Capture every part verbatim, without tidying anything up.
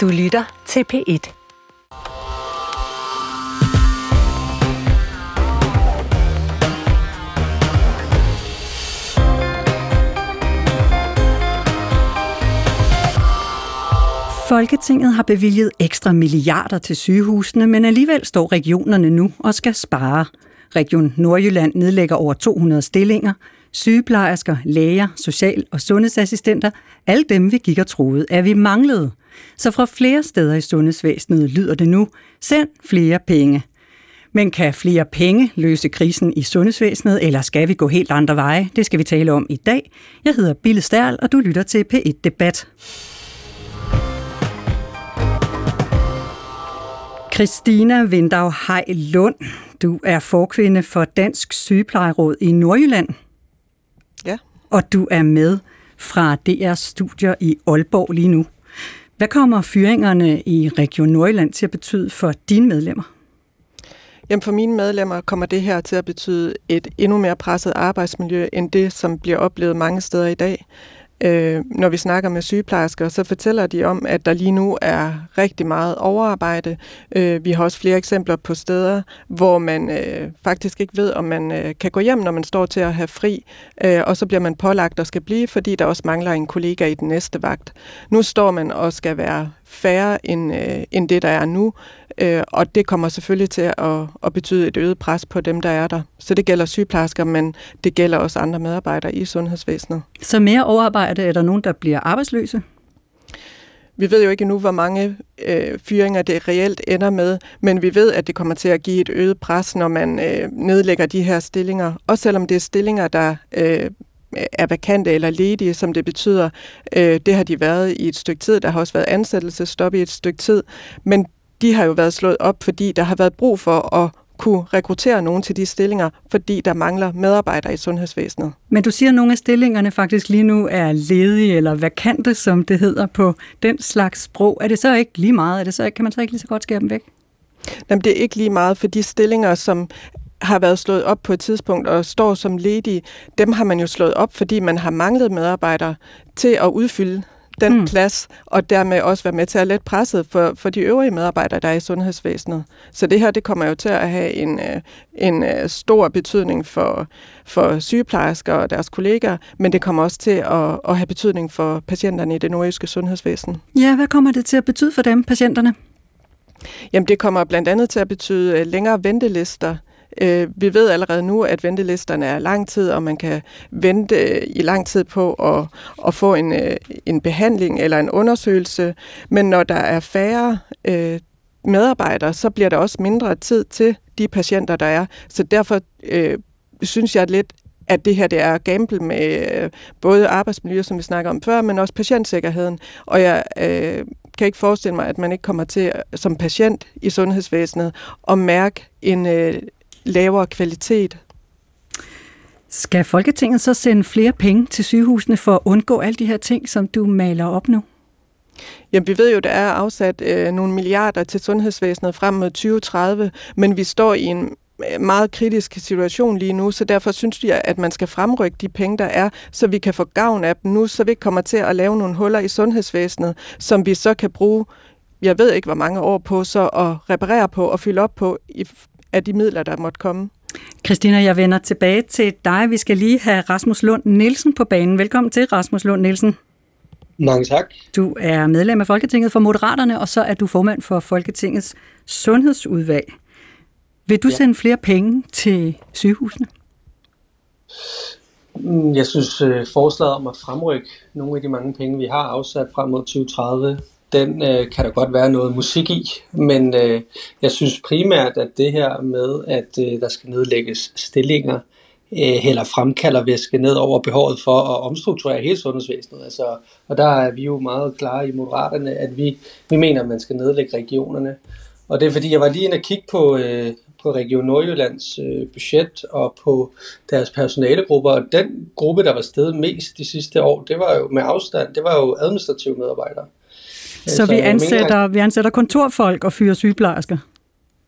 Du lytter til P et. Folketinget har bevilget ekstra milliarder til sygehusene, men alligevel står regionerne nu og skal spare. Region Nordjylland nedlægger over to hundrede stillinger. Sygeplejersker, læger, social- og sundhedsassistenter, alle dem vi gik og troede, at vi manglede. Så fra flere steder i sundhedsvæsenet lyder det nu, send flere penge. Men kan flere penge løse krisen i sundhedsvæsenet, eller skal vi gå helt andre veje? Det skal vi tale om i dag. Jeg hedder Bille Sterll, og du lytter til P et Debat. Christina Windau Hay Lund, du er forkvinde for Dansk Sygeplejeråd i Nordjylland. Ja. Og du er med fra D R's studier i Aalborg lige nu. Hvad kommer fyringerne i Region Nordjylland til at betyde for dine medlemmer? Jamen for mine medlemmer kommer det her til at betyde et endnu mere presset arbejdsmiljø end det, som bliver oplevet mange steder i dag. Øh, når vi snakker med sygeplejersker, så fortæller de om, at der lige nu er rigtig meget overarbejde. Øh, vi har også flere eksempler på steder, hvor man øh, faktisk ikke ved, om man øh, kan gå hjem, når man står til at have fri, øh, og så bliver man pålagt og skal blive, fordi der også mangler en kollega i den næste vagt. Nu står man og skal være færre end, øh, end det, der er nu, øh, og det kommer selvfølgelig til at, at betyde et øget pres på dem, der er der. Så det gælder sygeplejersker, men det gælder også andre medarbejdere i sundhedsvæsenet. Så mere overarbejde, er der nogen, der bliver arbejdsløse? Vi ved jo ikke endnu, hvor mange øh, fyringer det reelt ender med, men vi ved, at det kommer til at give et øget pres, når man øh, nedlægger de her stillinger. Også selvom det er stillinger, der øh, er vakante eller ledige, som det betyder. Øh, det har de været i et stykke tid. Der har også været ansættelsesstop i et stykke tid. Men de har jo været slået op, fordi der har været brug for at kunne rekruttere nogen til de stillinger, fordi der mangler medarbejdere i sundhedsvæsenet. Men du siger, at nogle af stillingerne faktisk lige nu er ledige eller vakante, som det hedder på den slags sprog. Er det så ikke lige meget? Er det så ikke, kan man så ikke lige så godt skære dem væk? Jamen, det er ikke lige meget, for de stillinger, som har været slået op på et tidspunkt og står som ledige, dem har man jo slået op, fordi man har manglet medarbejdere til at udfylde den mm. plads, og dermed også være med til at lette presset for, for de øvrige medarbejdere, der er i sundhedsvæsenet. Så det her, det kommer jo til at have en, en stor betydning for, for sygeplejersker og deres kolleger, men det kommer også til at, at have betydning for patienterne i det nordjyske sundhedsvæsen. Ja, hvad kommer det til at betyde for dem, patienterne? Jamen, det kommer blandt andet til at betyde længere ventelister. Vi ved allerede nu, at ventelisterne er lang tid, og man kan vente i lang tid på at, at få en, en behandling eller en undersøgelse. Men når der er færre øh, medarbejdere, så bliver der også mindre tid til de patienter, der er. Så derfor øh, synes jeg lidt, at det her det er gamble med øh, både arbejdsmiljø, som vi snakker om før, men også patientsikkerheden. Og jeg øh, kan ikke forestille mig, at man ikke kommer til som patient i sundhedsvæsenet at mærke en øh, lavere kvalitet. Skal Folketinget så sende flere penge til sygehusene for at undgå alle de her ting, som du maler op nu? Jamen, vi ved jo, der er afsat øh, nogle milliarder til sundhedsvæsenet frem mod tyve tredive, men vi står i en meget kritisk situation lige nu, så derfor synes jeg, at man skal fremrykke de penge, der er, så vi kan få gavn af dem nu, så vi ikke kommer til at lave nogle huller i sundhedsvæsenet, som vi så kan bruge, jeg ved ikke hvor mange år på, så at reparere på og fylde op på i af de midler, der måtte komme. Christina, jeg vender tilbage til dig. Vi skal lige have Rasmus Lund-Nielsen på banen. Velkommen til, Rasmus Lund-Nielsen. Mange tak. Du er medlem af Folketinget for Moderaterne, og så er du formand for Folketingets sundhedsudvalg. Vil du ja. sende flere penge til sygehusene? Jeg synes, forslaget om at fremrykke nogle af de mange penge, vi har afsat frem mod tyve tredive, den øh, kan der godt være noget musik i, men øh, jeg synes primært, at det her med, at øh, der skal nedlægges stillinger, øh, eller fremkalder væske ned over behovet for at omstrukturere hele sundhedsvæsenet. Altså, og der er vi jo meget klare i Moderaterne, at vi, vi mener, at man skal nedlægge regionerne. Og det er fordi, jeg var lige inde og kigge på, øh, på Region Nordjyllands øh, budget og på deres personalegrupper. Og den gruppe, der var steget mest de sidste år, det var jo med afstand, det var jo administrative medarbejdere. Så, Så vi ansætter, mener, vi ansætter kontorfolk og fyrer sygeplejersker?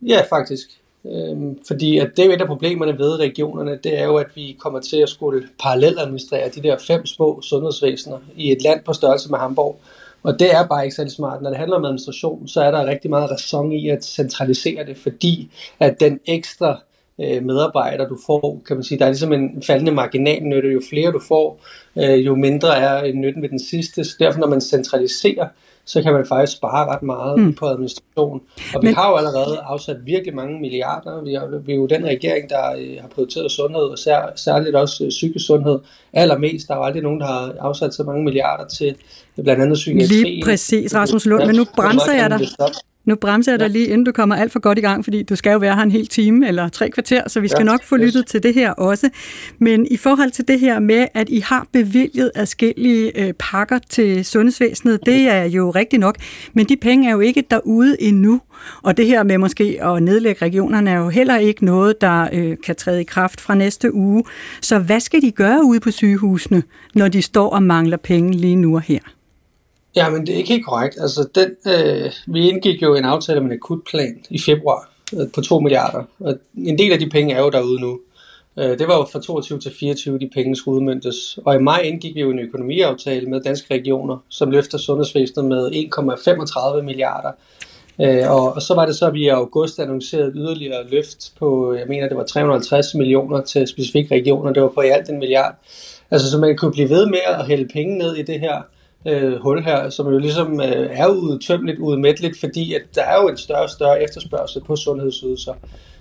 Ja, faktisk. Øhm, fordi at det er jo et af problemerne ved regionerne, det er jo, at vi kommer til at skulle paralleladministrere de der fem små sundhedsvæsener i et land på størrelse med Hamburg. Og det er bare ikke særlig smart. Når det handler om administration, så er der rigtig meget ræson i at centralisere det, fordi at den ekstra øh, medarbejder, du får, kan man sige, der er ligesom en faldende marginalnytte. Jo flere du får, øh, jo mindre er nytten ved den sidste. Så derfor, når man centraliserer, så kan man faktisk spare ret meget mm. på administration. Og vi Men... har jo allerede afsat virkelig mange milliarder. Vi er, vi er jo den regering, der øh, har prioriteret sundhed, og sær, særligt også øh, psykisk sundhed allermest. Der er jo aldrig nogen, der har afsat så mange milliarder til blandt andet psykiatri. Lige præcis, Rasmus Lund. Men nu bremser jeg dig. Nu bremser jeg dig lige, inden du kommer alt for godt i gang, fordi du skal jo være her en hel time eller tre kvarter, så vi skal nok få lyttet til det her også. Men i forhold til det her med, at I har bevilget adskillige pakker til sundhedsvæsenet, det er jo rigtigt nok, men de penge er jo ikke derude endnu. Og det her med måske at nedlægge regionerne er jo heller ikke noget, der øh, kan træde i kraft fra næste uge. Så hvad skal de gøre ude på sygehusene, når de står og mangler penge lige nu og her? Ja, men det er ikke helt korrekt. Altså, den, øh, vi indgik jo en aftale om en akutplan i februar øh, på to milliarder. Og en del af de penge er jo derude nu. Øh, det var jo fra toogtyve til fireogtyve, de penge skulle udmøntes. Og i maj indgik vi jo en økonomiaftale med Danske Regioner, som løfter sundhedsvæsenet med en komma femogtredive milliarder. Øh, og, og så var det så, at vi i august annoncerede yderligere løft på, jeg mener, det var tre hundrede og halvtreds millioner til specifikke regioner. Det var på i alt en milliard. Altså, så man kunne blive ved med at hælde penge ned i det her Øh, hul her, som jo ligesom øh, er udtømmeligt, udmætteligt, fordi at der er jo en større og større efterspørgsel på sundhedsydelser.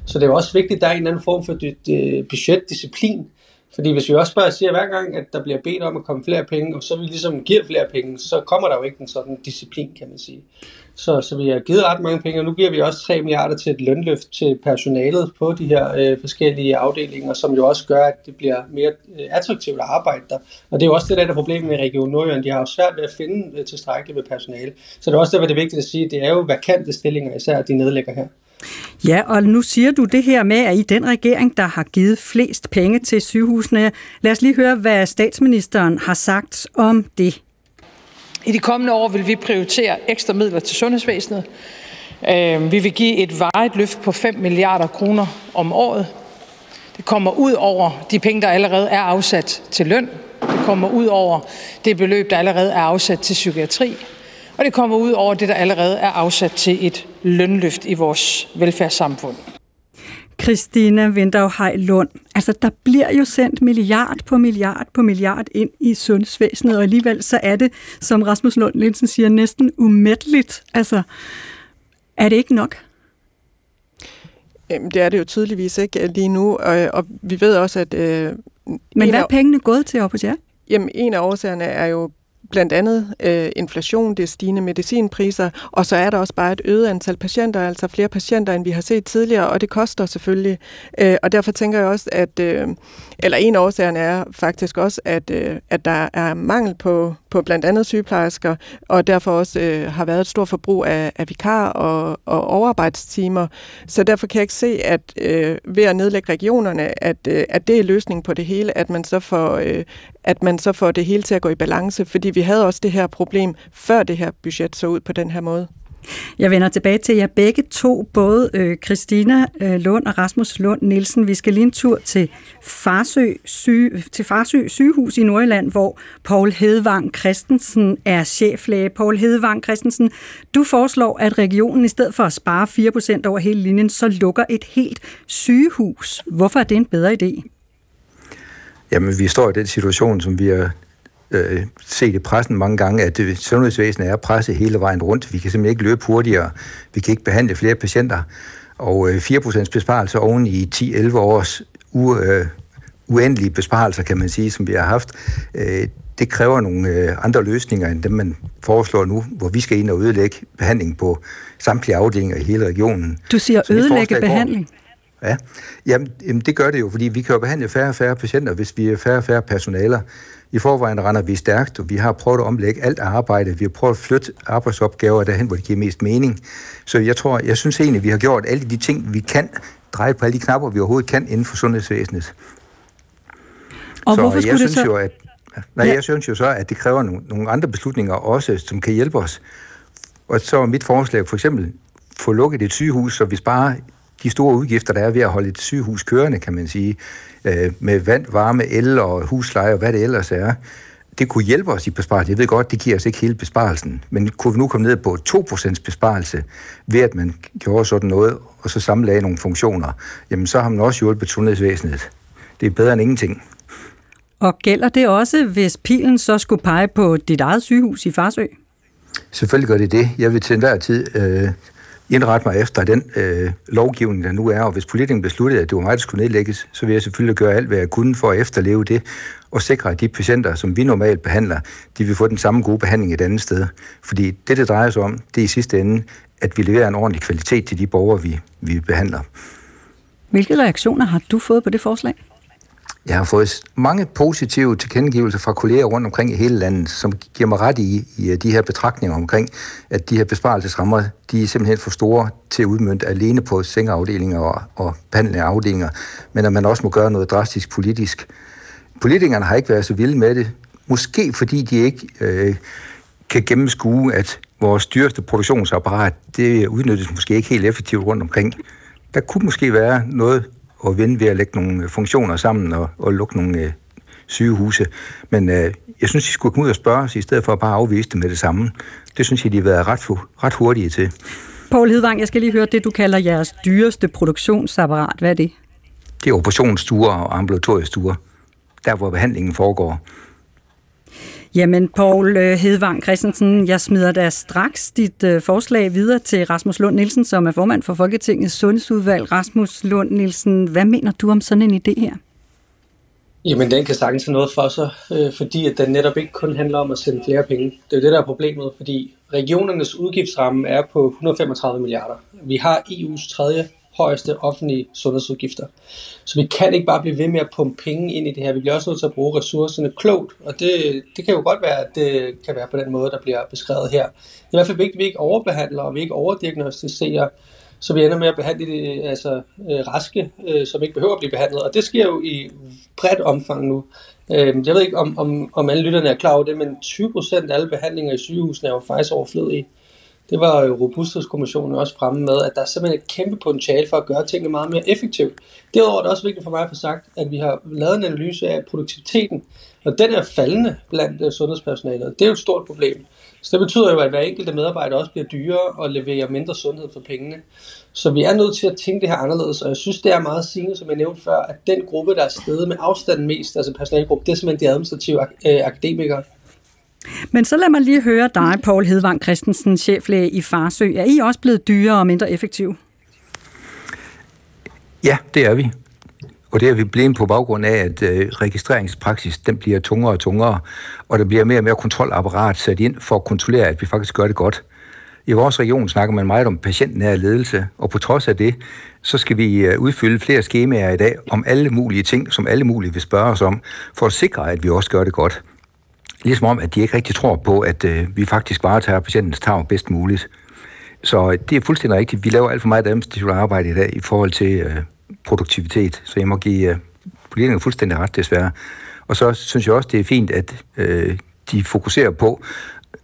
Så det er jo også vigtigt, at der er en eller anden form for øh, budgetdisciplin, fordi hvis vi også bare siger hver gang, at der bliver bedt om at komme flere penge, og så vi ligesom giver flere penge, så kommer der jo ikke en sådan disciplin, kan man sige. Så, så vi har givet ret mange penge, og nu giver vi også tre milliarder til et lønløft til personalet på de her øh, forskellige afdelinger, som jo også gør, at det bliver mere øh, attraktivt at arbejde der. Og det er jo også det, der er problemet med Region Nordjylland. De har jo svært ved at finde øh, tilstrækkeligt med personale. Så det er også det, det er vigtigt at sige, det er jo vakante stillinger, især de nedlægger her. Ja, og nu siger du det her med, at I er den regering, der har givet flest penge til sygehusene. Lad os lige høre, hvad statsministeren har sagt om det. I de kommende år vil vi prioritere ekstra midler til sundhedsvæsenet. Vi vil give et varigt løft på fem milliarder kroner om året. Det kommer ud over de penge, der allerede er afsat til løn. Det kommer ud over det beløb, der allerede er afsat til psykiatri. Og det kommer ud over det, der allerede er afsat til et lønløft i vores velfærdssamfund. Christina Windau Hay Lund. Altså, der bliver jo sendt milliard på milliard på milliard ind i sundhedsvæsenet, og alligevel så er det, som Rasmus Lund-Nielsen siger, næsten umætteligt. Altså, er det ikke nok? Jamen, det er det jo tydeligvis ikke lige nu, og, og vi ved også, at... Øh, Men hvad er pengene gået til op hos jer? Jamen, en af årsagerne er jo blandt andet øh, inflation, det er stigende medicinpriser, og så er der også bare et øget antal patienter, altså flere patienter, end vi har set tidligere, og det koster selvfølgelig. Øh, og derfor tænker jeg også, at øh, eller en af årsagerne er faktisk også, at, øh, at der er mangel på, på blandt andet sygeplejersker, og derfor også øh, har været et stort forbrug af, af vikar og, og overarbejdstimer. Så derfor kan jeg ikke se, at øh, ved at nedlægge regionerne, at, øh, at det er løsningen på det hele, at man så får... Øh, at man så får det hele til at gå i balance, fordi vi havde også det her problem, før det her budget så ud på den her måde. Jeg vender tilbage til jer begge to, både øh, Christina øh, Lund og Rasmus Lund-Nielsen. Vi skal lige en tur til Farsø, syge, til Farsø sygehus i Nordjylland, hvor Poul Hedevang Christensen er cheflæge. Poul Hedevang Christensen, du foreslår, at regionen i stedet for at spare fire procent over hele linjen, så lukker et helt sygehus. Hvorfor er det en bedre idé? Jamen, vi står i den situation, som vi har øh, set i pressen mange gange, at sundhedsvæsenet er presset hele vejen rundt. Vi kan simpelthen ikke løbe hurtigere. Vi kan ikke behandle flere patienter. Og øh, fire procent besparelser oven i ti til elleve års u, øh, uendelige besparelser, kan man sige, som vi har haft, øh, det kræver nogle øh, andre løsninger, end dem, man foreslår nu, hvor vi skal ind og ødelægge behandling på samtlige afdelinger i hele regionen. Du siger ødelægge behandling? Ja, jamen det gør det jo, fordi vi kan jo behandle færre og færre patienter, hvis vi er færre og færre personaler. I forvejen render vi stærkt, og vi har prøvet at omlægge alt arbejde. Vi har prøvet at flytte arbejdsopgaver derhen, hvor det giver mest mening. Så jeg tror, jeg synes egentlig, at vi har gjort alle de ting, vi kan, dreje på alle de knapper, vi overhovedet kan inden for sundhedsvæsenet. Og så hvorfor skulle jeg synes det så... jo, at, nej, ja. jeg synes jo så, at det kræver nogle, nogle andre beslutninger også, som kan hjælpe os. Og så mit forslag for eksempel, få lukket et sygehus, så vi sparer de store udgifter, der er ved at holde et sygehus kørende, kan man sige, øh, med vand, varme, el og husleje og hvad det ellers er. det kunne hjælpe os i besparelsen. Jeg ved godt, det giver os ikke hele besparelsen, men kunne vi nu komme ned på to procent besparelse ved, at man gjorde sådan noget, og så sammenlagde nogle funktioner, jamen så har man også hjulpet sundhedsvæsenet. Det er bedre end ingenting. Og gælder det også, hvis pilen så skulle pege på dit eget sygehus i Farsø? Selvfølgelig gør det det. Jeg vil til enhver tid øh, indrette mig efter den øh, lovgivning, der nu er, og hvis politikeren besluttede, at det var mig, der skulle nedlægges, så vil jeg selvfølgelig gøre alt, hvad jeg kunne for at efterleve det, og sikre, at de patienter, som vi normalt behandler, de vil få den samme gode behandling et andet sted. Fordi det, det drejer sig om, det er i sidste ende, at vi leverer en ordentlig kvalitet til de borgere, vi, vi behandler. Hvilke reaktioner har du fået på det forslag? Jeg har fået mange positive tilkendegivelser fra kolleger rundt omkring i hele landet, som giver mig ret i, i de her betragtninger omkring, at de her besparelsesrammer, de er simpelthen for store til at udmønte alene på sengeafdelinger og, og behandlende afdelinger, men at man også må gøre noget drastisk politisk. Politikerne har ikke været så vilde med det, måske fordi de ikke øh, kan gennemskue, at vores dyreste produktionsapparat, det udnyttes måske ikke helt effektivt rundt omkring. Der kunne måske være noget og vinde ved at lægge nogle funktioner sammen og, og lukke nogle øh, sygehuse. Men øh, jeg synes, de skulle komme ud og spørge os, i stedet for at bare afvise det med det samme. Det synes jeg, de har været ret, ret hurtige til. Poul Hedevang, jeg skal lige høre det, du kalder jeres dyreste produktionsapparat. Hvad er det? Det er operationsstuer og ambulatoriestuer, der hvor behandlingen foregår. Jamen, Poul Hedevang Christensen, jeg smider da straks dit øh, forslag videre til Rasmus Lund-Nielsen, som er formand for Folketingets Sundhedsudvalg. Rasmus Lund-Nielsen, hvad mener du om sådan en idé her? Jamen, den kan sagtens have noget for sig, øh, fordi at den netop ikke kun handler om at sende flere penge. Det er jo det, der er problemet, fordi regionernes udgiftsramme er på et hundrede og femogtredive milliarder. Vi har E U's tredje højeste offentlige sundhedsudgifter. Så vi kan ikke bare blive ved med at pumpe penge ind i det her. Vi bliver også nødt til at bruge ressourcerne klogt, og det, det kan jo godt være, at det kan være på den måde, der bliver beskrevet her. Det er i hvert fald vigtigt, at vi ikke overbehandler, og vi ikke overdiagnostiserer, så vi ender med at behandle de, altså, raske, som ikke behøver at blive behandlet. Og det sker jo i bredt omfang nu. Jeg ved ikke, om, om, om alle lytterne er klar over det, men tyve procent af alle behandlinger i sygehusene er jo faktisk overflødige. Det var jo Robusthedskommissionen også fremme med, at der er simpelthen et kæmpe potentiale for at gøre tingene meget mere effektivt. Derudover er det også vigtigt for mig at få sagt, at vi har lavet en analyse af produktiviteten, og den er faldende blandt sundhedspersonalet. Det er jo et stort problem. Så det betyder jo, at hver enkelte medarbejder også bliver dyrere og leverer mindre sundhed for pengene. Så vi er nødt til at tænke det her anderledes, og jeg synes, det er meget sigende, som jeg nævnte før, at den gruppe, der er steget med afstanden mest, altså personalegruppen, det er simpelthen de administrative ak- akademikere. Men så lad mig lige høre dig, Poul Hedevang Christensen, cheflæge i Farsø. Er I også blevet dyrere og mindre effektive? Ja, det er vi. Og det er vi blevet på baggrund af, at registreringspraksis den bliver tungere og tungere, og der bliver mere og mere kontrolapparat sat ind for at kontrollere, at vi faktisk gør det godt. I vores region snakker man meget om patientnær ledelse, og på trods af det, så skal vi udfylde flere skemaer i dag om alle mulige ting, som alle mulige vil spørge os om, for at sikre, at vi også gør det godt. Ligesom om, at de ikke rigtig tror på, at øh, vi faktisk varetager patientens tarv bedst muligt. Så det er fuldstændig rigtigt. Vi laver alt for meget administrativt arbejde i dag i forhold til øh, produktivitet, så jeg må give øh, politikerne fuldstændig ret, desværre. Og så synes jeg også, det er fint, at øh, de fokuserer på,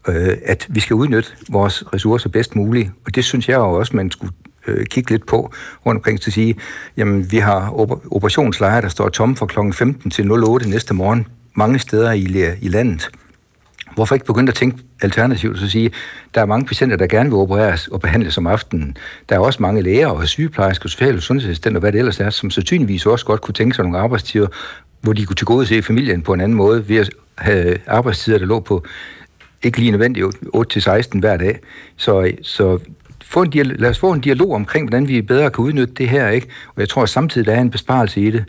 øh, at vi skal udnytte vores ressourcer bedst muligt. Og det synes jeg også, man skulle øh, kigge lidt på rundt omkring til at sige, jamen vi har oper- operationslejre, der står tomme fra klokken femten til otte næste morgen, mange steder i, i landet. Hvorfor ikke begynde at tænke alternativt, så at sige, der er mange patienter, der gerne vil opereres og behandles om aftenen. Der er også mange læger og sygeplejersker, sociale sundhedsassistenter og hvad det ellers er, som sandsynligvis også godt kunne tænke sig nogle arbejdstider, hvor de kunne tilgodese familien på en anden måde, ved at have arbejdstider, der lå på ikke lige nødvendigt otte til seksten hver dag. Så, så få en dialog, lad os få en dialog omkring, hvordan vi bedre kan udnytte det her, ikke? Og jeg tror, at samtidig der er en besparelse i det.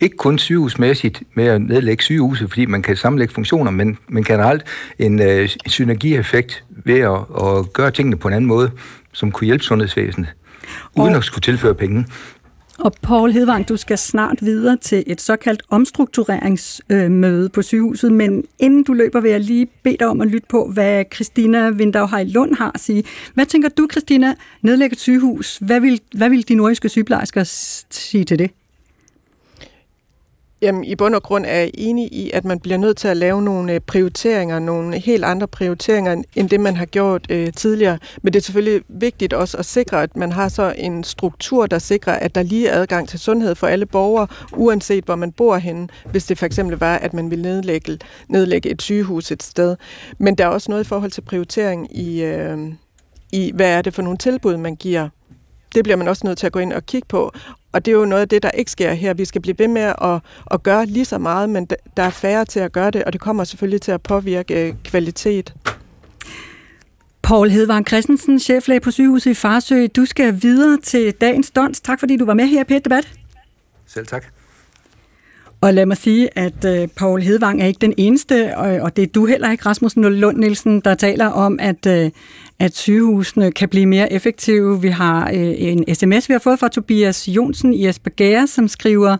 Ikke kun sygehusmæssigt med at nedlægge sygehuse, fordi man kan sammenlægge funktioner, men man kan generelt en øh, synergieffekt ved at, at gøre tingene på en anden måde, som kunne hjælpe sundhedsvæsenet, uden og, at skulle tilføre penge. Og Poul Hedevang, du skal snart videre til et såkaldt omstruktureringsmøde på sygehuset, men inden du løber, vil jeg lige bede dig om at lytte på, hvad Christina Windau Hay Lund har at sige. Hvad tænker du, Christina, nedlægge et sygehus? Hvad vil, hvad vil de nordiske sygeplejersker sige til det? Jamen, i bund og grund er jeg enig i, at man bliver nødt til at lave nogle prioriteringer, nogle helt andre prioriteringer, end det man har gjort øh, tidligere. Men det er selvfølgelig vigtigt også at sikre, at man har så en struktur, der sikrer, at der lige er adgang til sundhed for alle borgere, uanset hvor man bor henne, hvis det for eksempel var, at man ville nedlægge, nedlægge et sygehus et sted. Men der er også noget i forhold til prioritering i, øh, i hvad er det for nogle tilbud, man giver. Det bliver man også nødt til at gå ind og kigge på. Og det er jo noget af det, der ikke sker her. Vi skal blive ved med at, at gøre lige så meget, men der er færre til at gøre det, og det kommer selvfølgelig til at påvirke kvalitet. Poul Hedevang Christensen, cheflæge på sygehuset i Farsø. Du skal videre til dagens dons. Tak fordi du var med her i P et Debat. Selv tak. Og lad mig sige, at øh, Poul Hedevang er ikke den eneste, og, og det er du heller ikke, Rasmus Lund-Nielsen, der taler om, at, øh, at sygehusene kan blive mere effektive. Vi har øh, en sms, vi har fået fra Tobias Jonsen i Esbjerg, som skriver,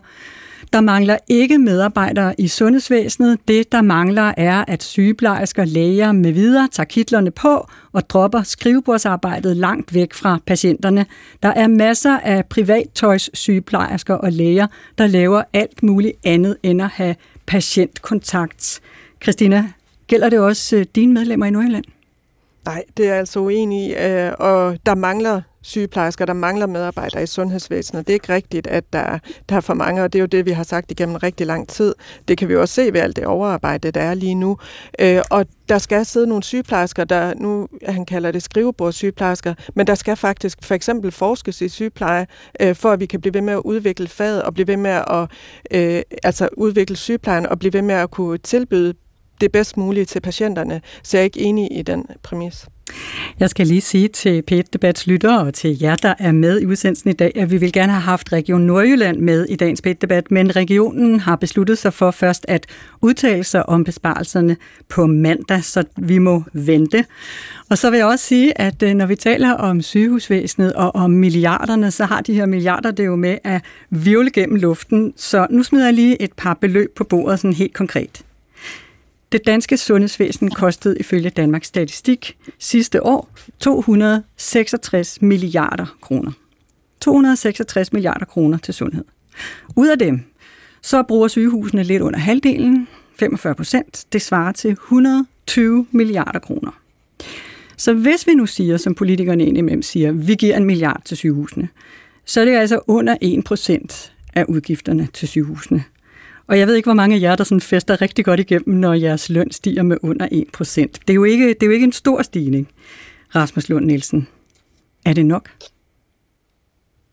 der mangler ikke medarbejdere i sundhedsvæsenet. Det, der mangler, er, at sygeplejersker, læger med videre tager kitlerne på og dropper skrivebordsarbejdet langt væk fra patienterne. Der er masser af privattøjssygeplejersker og læger, der laver alt muligt andet end at have patientkontakt. Christina, gælder det også dine medlemmer i Nordjylland? Nej, det er altså uenig i, og der mangler sygeplejersker, der mangler medarbejdere i sundhedsvæsenet. Det er ikke rigtigt, at der, der er for mange, og det er jo det, vi har sagt igennem rigtig lang tid. Det kan vi jo også se ved alt det overarbejde, der er lige nu. Øh, og der skal sidde nogle sygeplejersker, der nu, han kalder det skrivebordssygeplejersker, men der skal faktisk for eksempel forskes i sygepleje, øh, for at vi kan blive ved med at udvikle faget, og blive ved med at øh, altså udvikle sygeplejen, og blive ved med at kunne tilbyde det bedst mulige til patienterne. Så jeg er ikke enig i den præmis. Jeg skal lige sige til P et Debats lyttere og til jer, der er med i udsendelsen i dag, at vi vil gerne have haft Region Nordjylland med i dagens P et Debat, men regionen har besluttet sig for først at udtale sig om besparelserne på mandag, så vi må vente. Og så vil jeg også sige, at når vi taler om sygehusvæsenet og om milliarderne, så har de her milliarder det jo med at hvirvle gennem luften, så nu smider jeg lige et par beløb på bordet sådan helt konkret. Det danske sundhedsvæsen kostede ifølge Danmarks Statistik sidste år to hundrede seksogtres milliarder kroner. to hundrede seksogtres milliarder kroner til sundhed. Ud af dem, så bruger sygehusene lidt under halvdelen, femogfyrre procent. Det svarer til et hundrede og tyve milliarder kroner. Så hvis vi nu siger, som politikerne indimellem siger, vi giver en milliard til sygehusene, så er det altså under en procent af udgifterne til sygehusene. Og jeg ved ikke, hvor mange af jer, der sådan fester rigtig godt igennem, når jeres løn stiger med under en procent. Det er jo ikke, det er jo ikke en stor stigning, Rasmus Lund-Nielsen. Er det nok?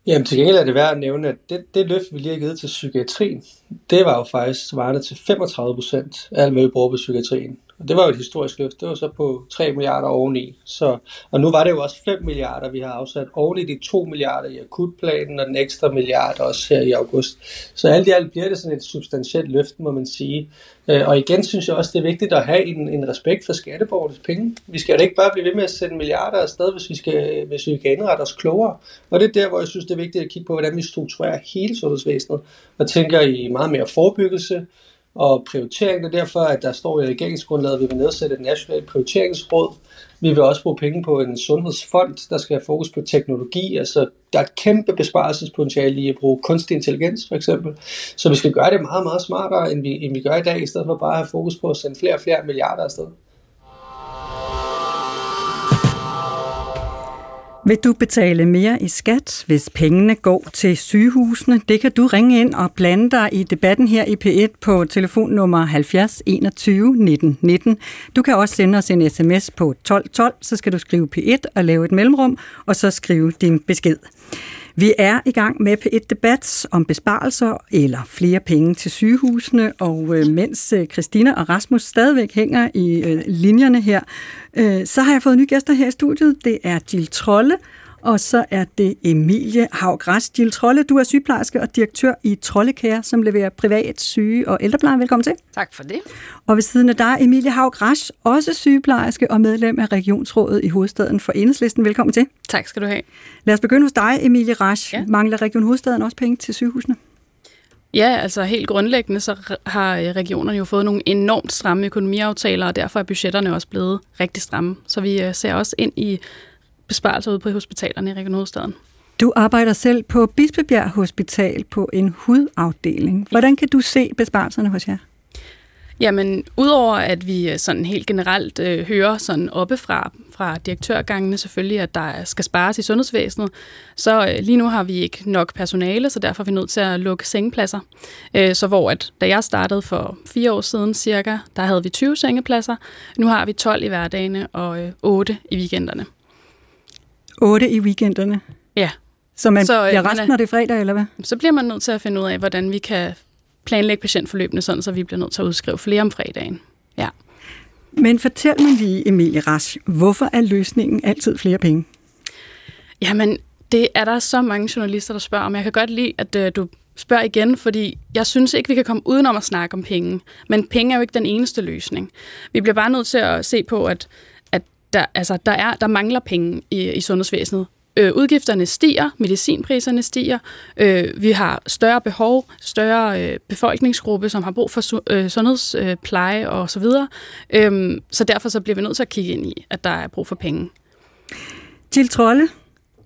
Jamen til gengæld er det værd at nævne, at det, det løft, vi lige har givet til psykiatrien, det var jo faktisk svarende til femogtredive procent af alt, hvad vi bruger på psykiatrien. Og det var jo et historisk løft. Det var så på tre milliarder oveni. Så, og nu var det jo også fem milliarder, vi har afsat oveni de to milliarder i akutplanen, og den ekstra milliard også her i august. Så alt i alt bliver det sådan et substantielt løft, må man sige. Og igen synes jeg også, det er vigtigt at have en, en respekt for skatteborgernes penge. Vi skal jo ikke bare blive ved med at sende milliarder afsted, hvis vi, skal, hvis vi kan indrette os klogere. Og det er der, hvor jeg synes, det er vigtigt at kigge på, hvordan vi strukturerer hele sundhedsvæsenet, og tænker i meget mere forebyggelse og prioritering, og derfor, at der står i regeringsgrundlaget, at vi vil nedsætte et nationalt prioriteringsråd. Vi vil også bruge penge på en sundhedsfond, der skal have fokus på teknologi. Altså, der er et kæmpe besparelsespotentiale i at bruge kunstig intelligens, for eksempel. Så vi skal gøre det meget, meget smartere, end vi, end vi gør i dag, i stedet for bare at have fokus på at sende flere og flere milliarder afsted. Vil du betale mere i skat, hvis pengene går til sygehusene? Det kan du ringe ind og blande dig i debatten her i P et på telefonnummer halvfjerds enogtyve nitten nitten. Du kan også sende os en sms på tolv tolv, så skal du skrive P et og lave et mellemrum, og så skrive din besked. Vi er i gang med P et Debat om besparelser eller flere penge til sygehusene, og øh, mens øh, Christina og Rasmus stadigvæk hænger i øh, linjerne her, øh, så har jeg fået nye gæster her i studiet. Det er Jill Trolle, og så er det Emilie Haug Rasch. Jill Trolle, du er sygeplejerske og direktør i Trolle Care, som leverer privat syge- og ældrepleje. Velkommen til. Tak for det. Og ved siden af dig, Emilie Haug Rasch, også sygeplejerske og medlem af Regionsrådet i Hovedstaden for Enhedslisten. Velkommen til. Tak skal du have. Lad os begynde hos dig, Emilie Rasch. Ja. Mangler Region Hovedstaden også penge til sygehusene? Ja, altså helt grundlæggende så har regionerne jo fået nogle enormt stramme økonomiaftaler, og derfor er budgetterne også blevet rigtig stramme. Så vi ser også ind i besparelser ude på hospitalerne i Region Hovedstaden. Du arbejder selv på Bispebjerg Hospital på en hudafdeling. Hvordan kan du se besparelserne hos jer? Jamen, udover at vi sådan helt generelt øh, hører sådan oppefra fra direktørgangene selvfølgelig, at der skal spares i sundhedsvæsenet, så øh, lige nu har vi ikke nok personale, så derfor er vi nødt til at lukke sengepladser. Øh, så hvor at da jeg startede for fire år siden cirka, der havde vi tyve sengepladser. Nu har vi tolv i hverdagene og øh, otte i weekenderne. otte i weekenderne? Ja. Så man så, øh, bliver resten, når det er fredag, eller hvad? Så bliver man nødt til at finde ud af, hvordan vi kan planlægge patientforløbene, sådan så vi bliver nødt til at udskrive flere om fredagen. Ja. Men fortæl mig lige, Emilie Rasch, hvorfor er løsningen altid flere penge? Jamen, det er der så mange journalister, der spørger om. Jeg kan godt lide, at øh, du spørger igen, fordi jeg synes ikke, vi kan komme udenom at snakke om penge. Men penge er jo ikke den eneste løsning. Vi bliver bare nødt til at se på, at, at der, altså, der, er, der mangler penge i, i sundhedsvæsenet. Øh, udgifterne stiger, medicinpriserne stiger, øh, vi har større behov, større øh, befolkningsgruppe, som har brug for su- øh, sundhedspleje øh, og så videre. Øh, så derfor så bliver vi nødt til at kigge ind i, at der er brug for penge. Jill Trolle,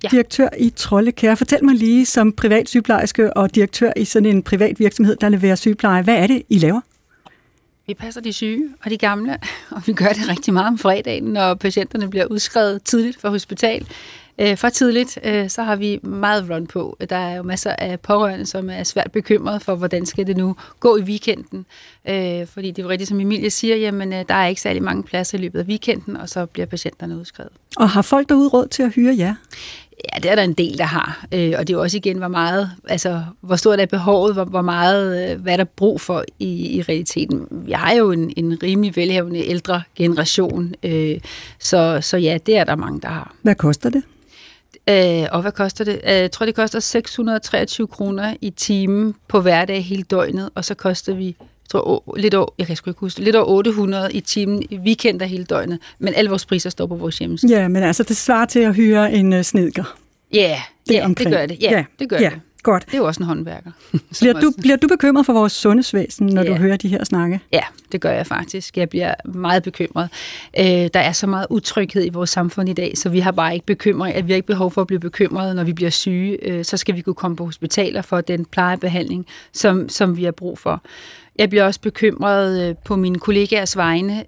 ja. Direktør i Trolle Care. Fortæl mig lige som privatsygeplejerske og direktør i sådan en privat virksomhed, der leverer sygepleje. Hvad er det, I laver? Vi passer de syge og de gamle, og vi gør det rigtig meget om fredagen, når patienterne bliver udskrevet tidligt fra hospital. For tidligt, så har vi meget run på. Der er jo masser af pårørende, som er svært bekymrede for, hvordan skal det nu gå i weekenden. Fordi det er jo rigtigt, som Emilie siger, jamen der er ikke særlig mange pladser i løbet af weekenden, og så bliver patienterne udskrevet. Og har folk derude råd til at hyre jer? Ja, det er der en del, der har. Og det er også igen, hvor meget, altså hvor stort er behovet, hvor meget, hvad er der brug for i, i realiteten. Vi har jo en, en rimelig velhavende ældre generation, så, så ja, det er der mange, der har. Hvad koster det? Øh, og hvad koster det? Øh, jeg tror, det koster seks hundrede og treogtyve kroner i timen på hverdag hele døgnet, og så koster vi jeg tror, å, lidt, over, jeg kan sgu ikke huske, lidt over otte hundrede i timen i weekender hele døgnet, men alle vores priser står på vores hjemmeside. Ja, men altså det svarer til at hyre en øh, snedker. Ja, det, ja, det gør det. Ja, ja. det gør ja. det. Godt. Det er jo også en håndværker. Bliver du, bliver du bekymret for vores sundhedsvæsen, når ja. du hører de her snakke? Ja, det gør jeg faktisk. Jeg bliver meget bekymret. Øh, der er så meget utryghed i vores samfund i dag, så vi har bare ikke bekymret, at vi har ikke behov for at blive bekymrede, når vi bliver syge. Øh, så skal vi kunne komme på hospitaler for den plejebehandling, som, som vi har brug for. Jeg bliver også bekymret på mine kollegaers vegne,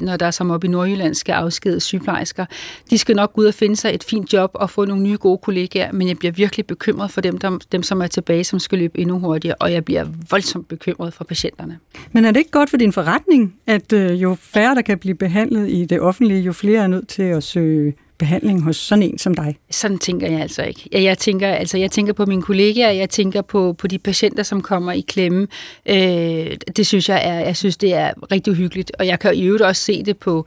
når der som oppe i Nordjylland skal afskede sygeplejersker. De skal nok gå ud og finde sig et fint job og få nogle nye gode kollegaer, men jeg bliver virkelig bekymret for dem, der, dem som er tilbage, som skal løbe endnu hurtigere, og jeg bliver voldsomt bekymret for patienterne. Men er det ikke godt for din forretning, at jo færre, der kan blive behandlet i det offentlige, jo flere er nødt til at søge behandling hos sådan en som dig? Sådan tænker jeg altså ikke. Jeg, jeg, tænker, altså, jeg tænker på mine kollegaer, jeg tænker på, på de patienter, som kommer i klemme. Øh, det synes jeg er, jeg synes, det er rigtig uhyggeligt, og jeg kan i øvrigt også se det på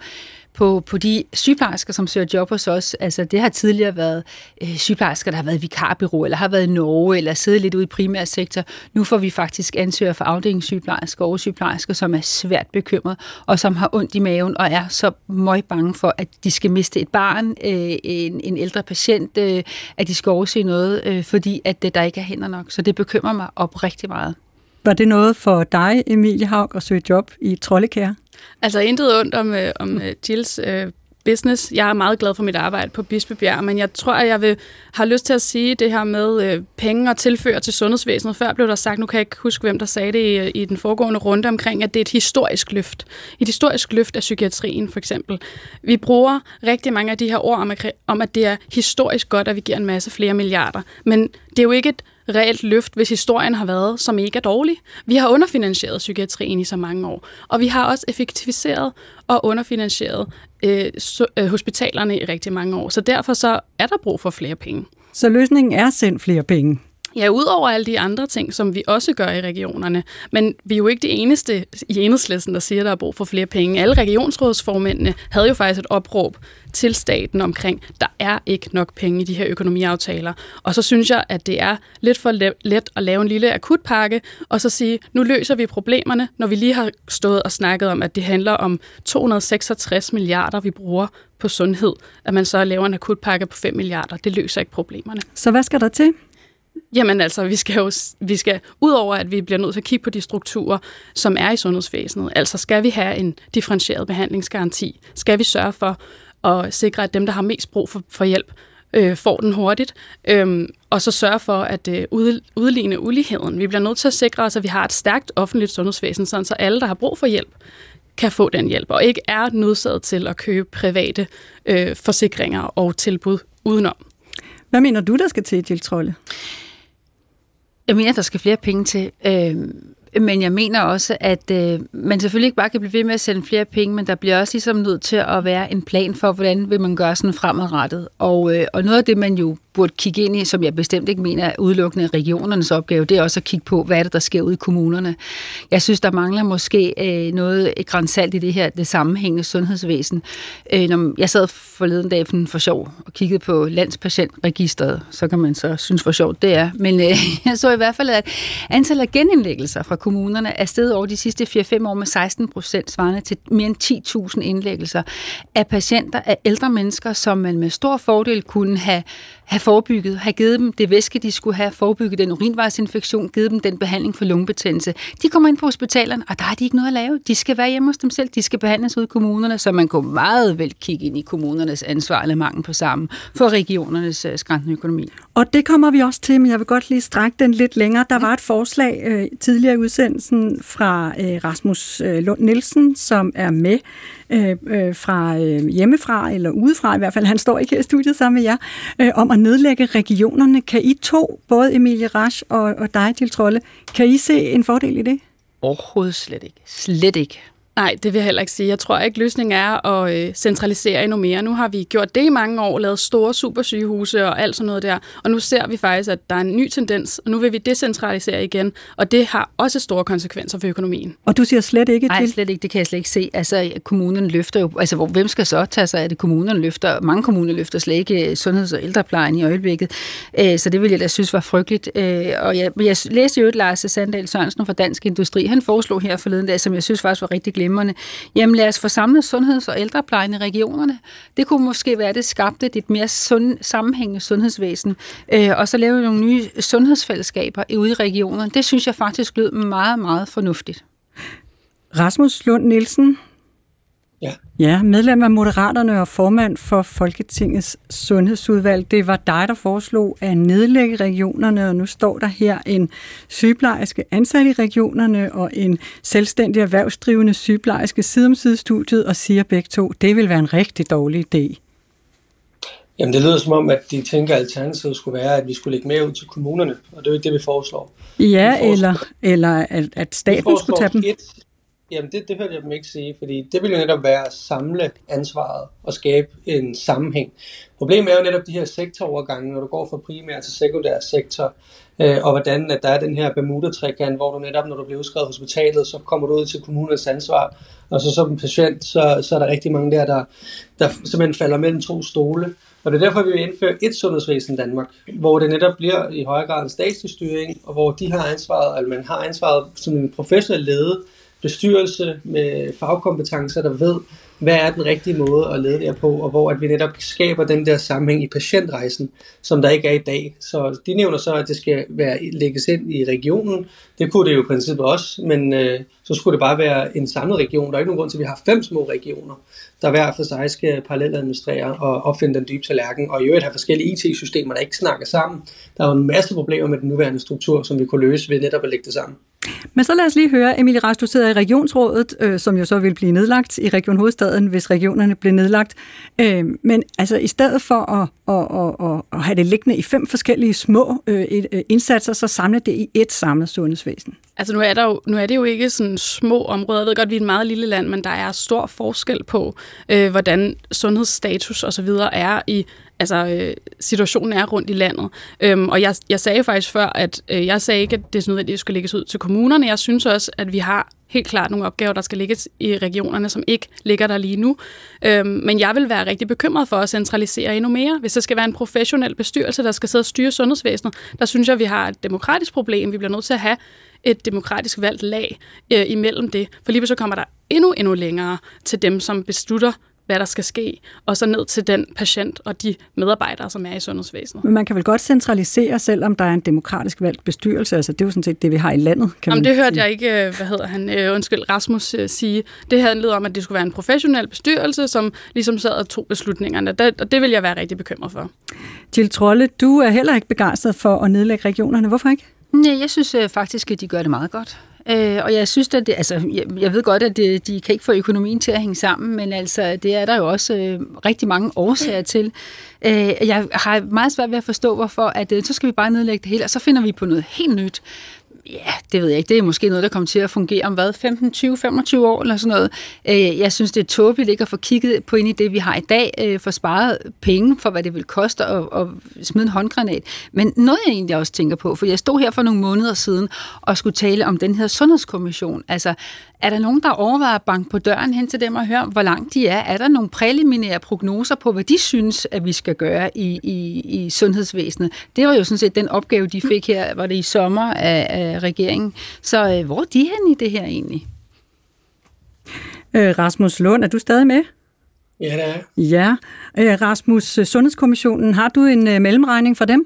På, på de sygeplejersker, som søger job hos os. Altså, det har tidligere været øh, sygeplejersker, der har været i vikarbureau, eller har været i Norge, eller siddet lidt ude i primærsektor. Nu får vi faktisk ansøger for afdelingssygeplejersker og sygeplejersker, som er svært bekymret, og som har ondt i maven, og er så meget bange for, at de skal miste et barn, øh, en, en ældre patient, øh, at de skal overse noget, øh, fordi at, øh, der ikke er hænder nok. Så det bekymrer mig op rigtig meget. Var det noget for dig, Emilie Haug, at søge job i Trolle Care? Altså intet ondt om, øh, om øh, Jills øh, business. Jeg er meget glad for mit arbejde på Bispebjerg, men jeg tror, at jeg vil, har lyst til at sige det her med øh, penge og tilfører til sundhedsvæsenet. Før blev der sagt, nu kan jeg ikke huske, hvem der sagde det i, i den foregående runde omkring, at det er et historisk løft. Et historisk løft af psykiatrien for eksempel. Vi bruger rigtig mange af de her ord om, at, om at det er historisk godt, at vi giver en masse flere milliarder. Men det er jo ikke et reelt løft, hvis historien har været så mega dårlig. Vi har underfinansieret psykiatrien i så mange år, og vi har også effektiviseret og underfinansieret øh, so, øh, hospitalerne i rigtig mange år. Så derfor så er der brug for flere penge. Så løsningen er sendt flere penge? Ja, udover alle de andre ting, som vi også gør i regionerne. Men vi er jo ikke de eneste i Enhedslisten, der siger, at der er brug for flere penge. Alle regionsrådsformændene havde jo faktisk et opråb til staten omkring, der er ikke nok penge i de her økonomiaftaler. Og så synes jeg, at det er lidt for let at lave en lille akutpakke, og så sige, nu løser vi problemerne, når vi lige har stået og snakket om, at det handler om to hundrede og seksogtres milliarder, vi bruger på sundhed. At man så laver en akutpakke på fem milliarder, det løser ikke problemerne. Så hvad skal der til? Jamen altså, vi skal jo, vi skal, udover at vi bliver nødt til at kigge på de strukturer, som er i sundhedsvæsenet, altså skal vi have en differentieret behandlingsgaranti, skal vi sørge for at sikre, at dem, der har mest brug for, for hjælp, øh, får den hurtigt, øh, og så sørge for at øh, udligne uligheden. Vi bliver nødt til at sikre os, at vi har et stærkt offentligt sundhedsvæsen, sådan så alle, der har brug for hjælp, kan få den hjælp, og ikke er nødsaget til at købe private øh, forsikringer og tilbud udenom. Hvad mener du, der skal til, Jill Trolle? Jeg mener, der skal flere penge til, øh, men jeg mener også, at øh, man selvfølgelig ikke bare kan blive ved med at sende flere penge, men der bliver også ligesom nødt til at være en plan for, hvordan vil man gøre sådan fremadrettet. Og, øh, og noget af det, man jo burde kigge ind i, som jeg bestemt ikke mener er udelukkende regionernes opgave, det er også at kigge på, hvad er det, der sker ude i kommunerne. Jeg synes, der mangler måske øh, noget et gran salt i det her, det sammenhængende sundhedsvæsen. Øh, når jeg sad forleden dag for sjov og kiggede på landspatientregisteret, så kan man så synes, hvor sjovt det er. Men øh, jeg så i hvert fald, at antallet af genindlæggelser fra kommunerne er steget over de sidste fire fem år med seksten procent, svarende til mere end ti tusind indlæggelser af patienter, af ældre mennesker, som man med stor fordel kunne have have forebygget, have givet dem det væske, de skulle have, forebygget den urinvejsinfektion, givet dem den behandling for lungebetændelse. De kommer ind på hospitalerne, og der har de ikke noget at lave. De skal være hjemme hos dem selv, de skal behandles ude i kommunerne, så man kunne meget vel kigge ind i kommunernes ansvar eller mangel på sammen for regionernes skrantende økonomi. Og det kommer vi også til, men jeg vil godt lige strække den lidt længere. Der var et forslag øh, tidligere i udsendelsen fra øh, Rasmus Lund-Nielsen, som er med øh, øh, fra øh, hjemmefra, eller udefra i hvert fald, han står ikke her i studiet sammen med jer, øh, om at nedlægge regionerne. Kan I to, både Emilie Rasch og, og dig, Jill Trolle, kan I se en fordel i det? Overhovedet slet ikke. Slet ikke. Nej, det vil jeg heller ikke sige. Jeg tror ikke, løsningen er at centralisere endnu mere. Nu har vi gjort det i mange år, lavet store supersygehuse og alt sådan noget der, og nu ser vi faktisk, at der er en ny tendens, og nu vil vi decentralisere igen, og det har også store konsekvenser for økonomien. Og du siger slet ikke til? Nej, slet ikke. Det kan jeg slet ikke se. Altså, kommunen løfter jo, altså, hvor, hvem skal så tage sig af det? Kommunen løfter, mange kommuner løfter slet ikke sundheds- og ældreplejen i øjeblikket, så det vil jeg da synes var frygteligt. Og jeg, jeg læste jo et Lars Sandahl Sørensen fra Dansk Industri, han foreslog her forleden dag, som jeg synes faktisk var rigtig glemmerne. Jamen lad os få samlet sundheds- og ældreplejen i regionerne. Det kunne måske være, det skabte et mere sund, sammenhængende sundhedsvæsen. Øh, og så lave nogle nye sundhedsfællesskaber ude i regionerne. Det synes jeg faktisk lød meget, meget fornuftigt. Rasmus Lund-Nielsen. Ja. Ja, medlem af Moderaterne og formand for Folketingets sundhedsudvalg. Det var dig, der foreslog at nedlægge regionerne, og nu står der her en sygeplejerske ansat i regionerne og en selvstændig erhvervsdrivende sygeplejerske side om side studiet og siger begge to, det vil være en rigtig dårlig idé. Jamen det lyder som om, at de tænker, at alternativet skulle være, at vi skulle lægge mere ud til kommunerne, og det er jo ikke det, vi foreslår. Ja, vi foreslår, eller, eller at, at staten skulle tage dem. Et Jamen det, det hørte jeg dem ikke sige, fordi det ville jo netop være at samle ansvaret og skabe en sammenhæng. Problemet er jo netop de her sektorovergange, når du går fra primær til sekundær sektor, øh, og hvordan at der er den her Bermuda-trekant, hvor du netop, når du bliver udskrevet hospitalet, så kommer du ud til kommunens ansvar, og så som patient, så, så er der rigtig mange der, der, der simpelthen falder mellem to stole. Og det er derfor, vi vil indføre et sundhedsvæsen i Danmark, hvor det netop bliver i højere grad en statslig styring, og hvor de har ansvaret, eller man har ansvaret som en professionel leder, bestyrelse med fagkompetencer, der ved, hvad er den rigtige måde at lede der på, og hvor at vi netop skaber den der sammenhæng i patientrejsen, som der ikke er i dag. Så de nævner så, at det skal være, lægges ind i regionen. Det kunne det jo i princippet også, men øh, så skulle det bare være en samlet region. Der er ikke nogen grund til, at vi har fem små regioner, der hver for sig skal parallelt administrere og opfinde den dybe tallerken, og i øvrigt har forskellige I T-systemer, der ikke snakker sammen. Der er jo en masse problemer med den nuværende struktur, som vi kunne løse ved netop at lægge det sammen. Men så lad os lige høre, Emilie Rasch, du sidder i regionsrådet, øh, som jo så vil blive nedlagt i Region Hovedstaden, hvis regionerne bliver nedlagt. Øh, men altså i stedet for at, at, at, at have det liggende i fem forskellige små øh, indsatser, så samle det i et samlet sundhedsvæsen. Altså nu er, der jo, nu er det jo ikke sådan små områder. Jeg ved godt, vi er et meget lille land, men der er stor forskel på, øh, hvordan sundhedsstatus og så videre er i altså øh, situationen er rundt i landet. Øhm, og jeg, jeg sagde faktisk før, at øh, jeg sagde ikke, at det er nødvendigt, at det skal lægges ud til kommunerne. Jeg synes også, at vi har helt klart nogle opgaver, der skal lægges i regionerne, som ikke ligger der lige nu. Øhm, men jeg vil være rigtig bekymret for at centralisere endnu mere. Hvis der skal være en professionel bestyrelse, der skal sidde og styre sundhedsvæsenet, der synes jeg, at vi har et demokratisk problem. Vi bliver nødt til at have et demokratisk valgt lag øh, imellem det. For lige så kommer der endnu, endnu længere til dem, som beslutter hvad der skal ske, og så ned til den patient og de medarbejdere, som er i sundhedsvæsenet. Men man kan vel godt centralisere, selvom der er en demokratisk valgt bestyrelse, altså det er jo sådan set det, vi har i landet. Kan Jamen, man... det hørte jeg ikke, hvad hedder han, øh, undskyld, Rasmus øh, sige. Det havde en lyd om, at det skulle være en professionel bestyrelse, som ligesom sad og tog beslutningerne, det, og det vil jeg være rigtig bekymret for. Jill Trolle, du er heller ikke begejstret for at nedlægge regionerne. Hvorfor ikke? Nej, jeg synes øh, faktisk, at de gør det meget godt. Øh, og jeg synes, at det, altså, jeg, jeg ved godt, at det, de kan ikke få økonomien til at hænge sammen, men altså, det er der jo også øh, rigtig mange årsager til. Øh, jeg har meget svært ved at forstå, hvorfor, at øh, så skal vi bare nedlægge det hele, og så finder vi på noget helt nyt. Ja, det ved jeg ikke. Det er måske noget, der kommer til at fungere om hvad? femten, tyve, femogtyve år eller sådan noget. Øh, jeg synes, det er tåbeligt ikke at få kigget på ind i det, vi har i dag, øh, for sparet penge for, hvad det vil koste at, at smide en håndgranat. Men noget, jeg egentlig også tænker på, for jeg stod her for nogle måneder siden og skulle tale om den her Sundhedskommission. Altså, er der nogen, der overvejer at banke på døren hen til dem og høre, hvor langt de er? Er der nogle preliminære prognoser på, hvad de synes, at vi skal gøre i, i, i sundhedsvæsenet? Det var jo sådan set den opgave, de fik her, var det i sommer af, af regeringen. Så øh, hvor er de henne i det her egentlig? Øh, Rasmus Lund, er du stadig med? Ja, det er jeg. Ja. Øh, Rasmus, Sundhedskommissionen, har du en øh, mellemregning for dem?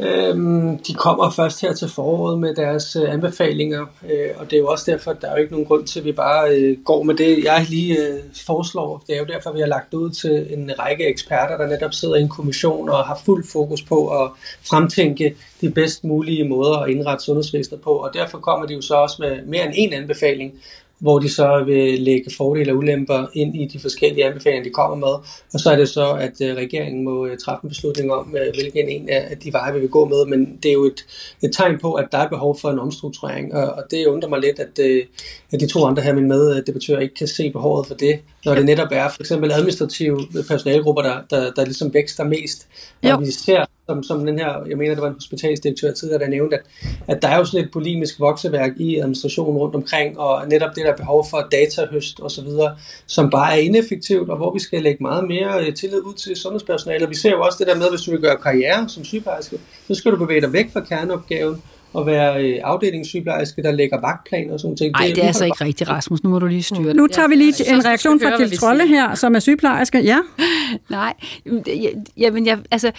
Øhm, de kommer først her til foråret med deres øh, anbefalinger, øh, og det er jo også derfor, at der er jo ikke nogen grund til, at vi bare øh, går med det, jeg lige øh, foreslår. Det er jo derfor, vi har lagt ud til en række eksperter, der netop sidder i en kommission og har fuld fokus på at fremtænke de bedst mulige måder at indrette sundhedsvæsenet på, og derfor kommer de jo så også med mere end en anbefaling, hvor de så vil lægge fordele og ulemper ind i de forskellige anbefalinger, de kommer med. Og så er det så, at regeringen må træffe en beslutning om, hvilken en af de veje vi vil gå med. Men det er jo et, et tegn på, at der er behov for en omstrukturering. Og, og det undrer mig lidt, at, at de to andre her, mine meddebattører, ikke kan se behovet for det, når det netop er for eksempel administrative personalegrupper, der, der, der ligesom vækster mest. Og jo. Vi ser, som, som den her, jeg mener, det var en hospitalsdirektør tidligere, der nævnte, at, at der er jo sådan et polemisk vokseværk i administrationen rundt omkring, og netop det, der er behov for datahøst og så videre, som bare er ineffektivt, og hvor vi skal lægge meget mere tillid ud til sundhedspersonale. Og vi ser jo også det der med, at hvis du vil gøre karriere som sygeplejerske, så skal du bevæge dig væk fra kerneopgaven, og være afdelingssygeplejerske, der lægger vagtplaner og sådan ting. Nej, det, det er altså ikke rigtigt, Rasmus. Nu må du lige styre det. Nu tager vi lige en reaktion fra Jill Trolle her, som er sygeplejerske. Ja. Nej, jamen jeg, altså...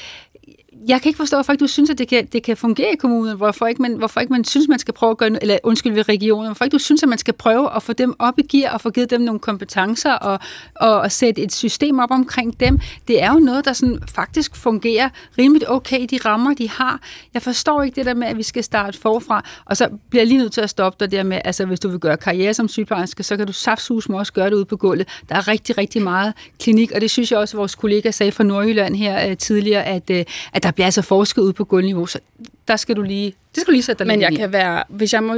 Jeg kan ikke forstå, at du synes, at det kan, det kan fungere i kommunen. Hvorfor ikke, man, hvorfor ikke man synes, man skal prøve at gøre, eller undskyld ved regionen, hvorfor ikke du synes, at man skal prøve at få dem op i gear og få givet dem nogle kompetencer og, og, og sætte et system op omkring dem. Det er jo noget, der sådan faktisk fungerer rimeligt okay i de rammer, de har. Jeg forstår ikke det der med, at vi skal starte forfra, og så bliver jeg lige nødt til at stoppe dig der med, altså hvis du vil gøre karriere som sygeplejerske, så kan du saftsusme også gøre det ude på gulvet. Der er rigtig, rigtig meget klinik, og det synes jeg også, vores kollega sagde fra Nordjylland her øh, tidligere, at, øh, at der Der bliver altså forsket ud på gulvniveau, så der skal du lige, det skal du lige sætte dig Men jeg ind. Kan være, hvis jeg må...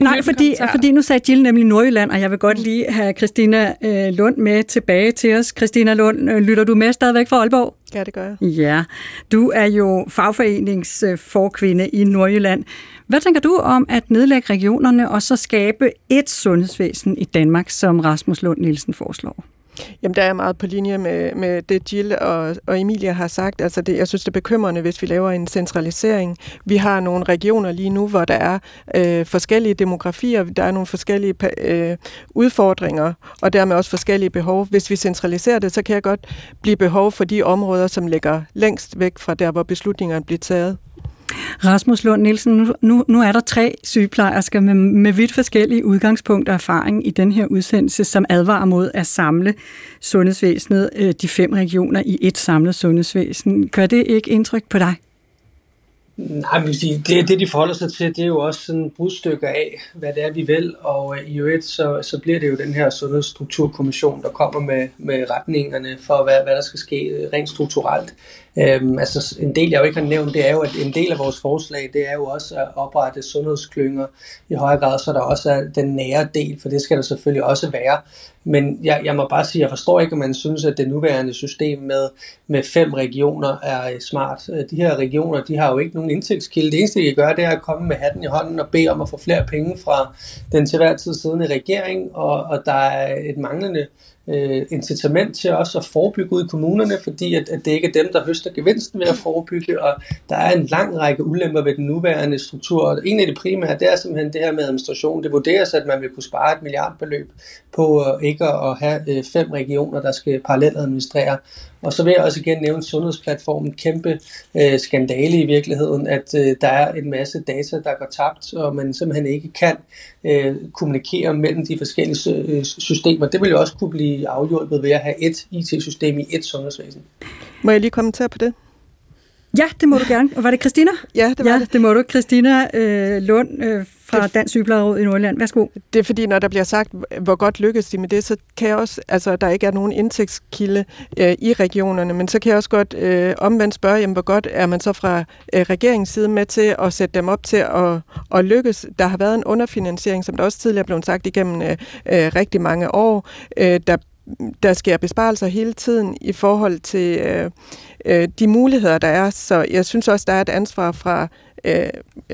Nej, fordi, fordi nu sagde Jill nemlig Nordjylland, og jeg vil godt lige have Christina Lund med tilbage til os. Christina Lund, lytter du med stadigvæk fra Aalborg? Ja, det gør jeg. Ja, du er jo fagforeningsforkvinde i Nordjylland. Hvad tænker du om at nedlægge regionerne og så skabe et sundhedsvæsen i Danmark, som Rasmus Lund-Nielsen foreslår? Jamen, der er meget på linje med, med det, Jill og, og Emilie har sagt. Altså det, jeg synes, det er bekymrende, hvis vi laver en centralisering. Vi har nogle regioner lige nu, hvor der er øh, forskellige demografier, der er nogle forskellige øh, udfordringer, og dermed også forskellige behov. Hvis vi centraliserer det, så kan jeg godt blive behov for de områder, som ligger længst væk fra der, hvor beslutningerne bliver taget. Rasmus Lund-Nielsen, nu, nu, nu er der tre sygeplejersker med, med vidt forskellige udgangspunkter og erfaring i den her udsendelse, som advarer mod at samle sundhedsvæsenet, øh, de fem regioner, i et samlet sundhedsvæsen. Gør det ikke indtryk på dig? Nej, men det, det de forholder sig til, det er jo også sådan brudstykker af, hvad det er, vi vil, og i øvrigt så, så bliver det jo den her sundhedsstrukturkommission, der kommer med, med retningerne for, hvad, hvad der skal ske rent strukturelt. Øhm, altså en del, jeg jo ikke har nævnt, det er jo, at en del af vores forslag, det er jo også at oprette sundhedsklynger i højere grad, så der også er den nære del, for det skal der selvfølgelig også være. Men jeg, jeg må bare sige, jeg forstår ikke, at man synes, at det nuværende system med, med fem regioner er smart. De her regioner, de har jo ikke nogen indtægtskilde. Det eneste, de kan gøre, det er at komme med hatten i hånden og bede om at få flere penge fra den til hver tid siddende regering, og, og der er et manglende øh, incitament til også at forebygge ud i kommunerne, fordi at, at det ikke er dem, der høster gevinsten ved at forebygge, og der er en lang række ulemper ved den nuværende struktur, og en af de primære, det er simpelthen det her med administration. Det vurderes, at man vil kunne spare et milliardbeløb på øh, ikke at have øh, fem regioner, der skal parallelt administrere. Og så vil jeg også igen nævne Sundhedsplatformen, kæmpe øh, skandale i virkeligheden, at øh, der er en masse data, der går tabt, og man simpelthen ikke kan øh, kommunikere mellem de forskellige øh, systemer. Det vil jo også kunne blive afhjulpet ved at have et I T-system i et sundhedsvæsen. Må jeg lige kommentere på det? Ja, det må du gerne. Og var det Christina? Ja, det var ja, det. det må du. Christina øh, Lund øh, fra Dansk Sygeplejeråd i Nordjylland. Værsgo. Det er fordi, når der bliver sagt, hvor godt lykkes de med det, så kan jeg også, altså der ikke er nogen indtægtskilde øh, i regionerne, men så kan jeg også godt øh, omvendt spørge, jamen, hvor godt er man så fra øh, regeringens side med til at sætte dem op til at, at lykkes. Der har været en underfinansiering, som der også tidligere blev sagt, igennem øh, rigtig mange år, øh, der Der sker besparelser hele tiden i forhold til øh, øh, de muligheder, der er. Så jeg synes også, der er et ansvar fra øh,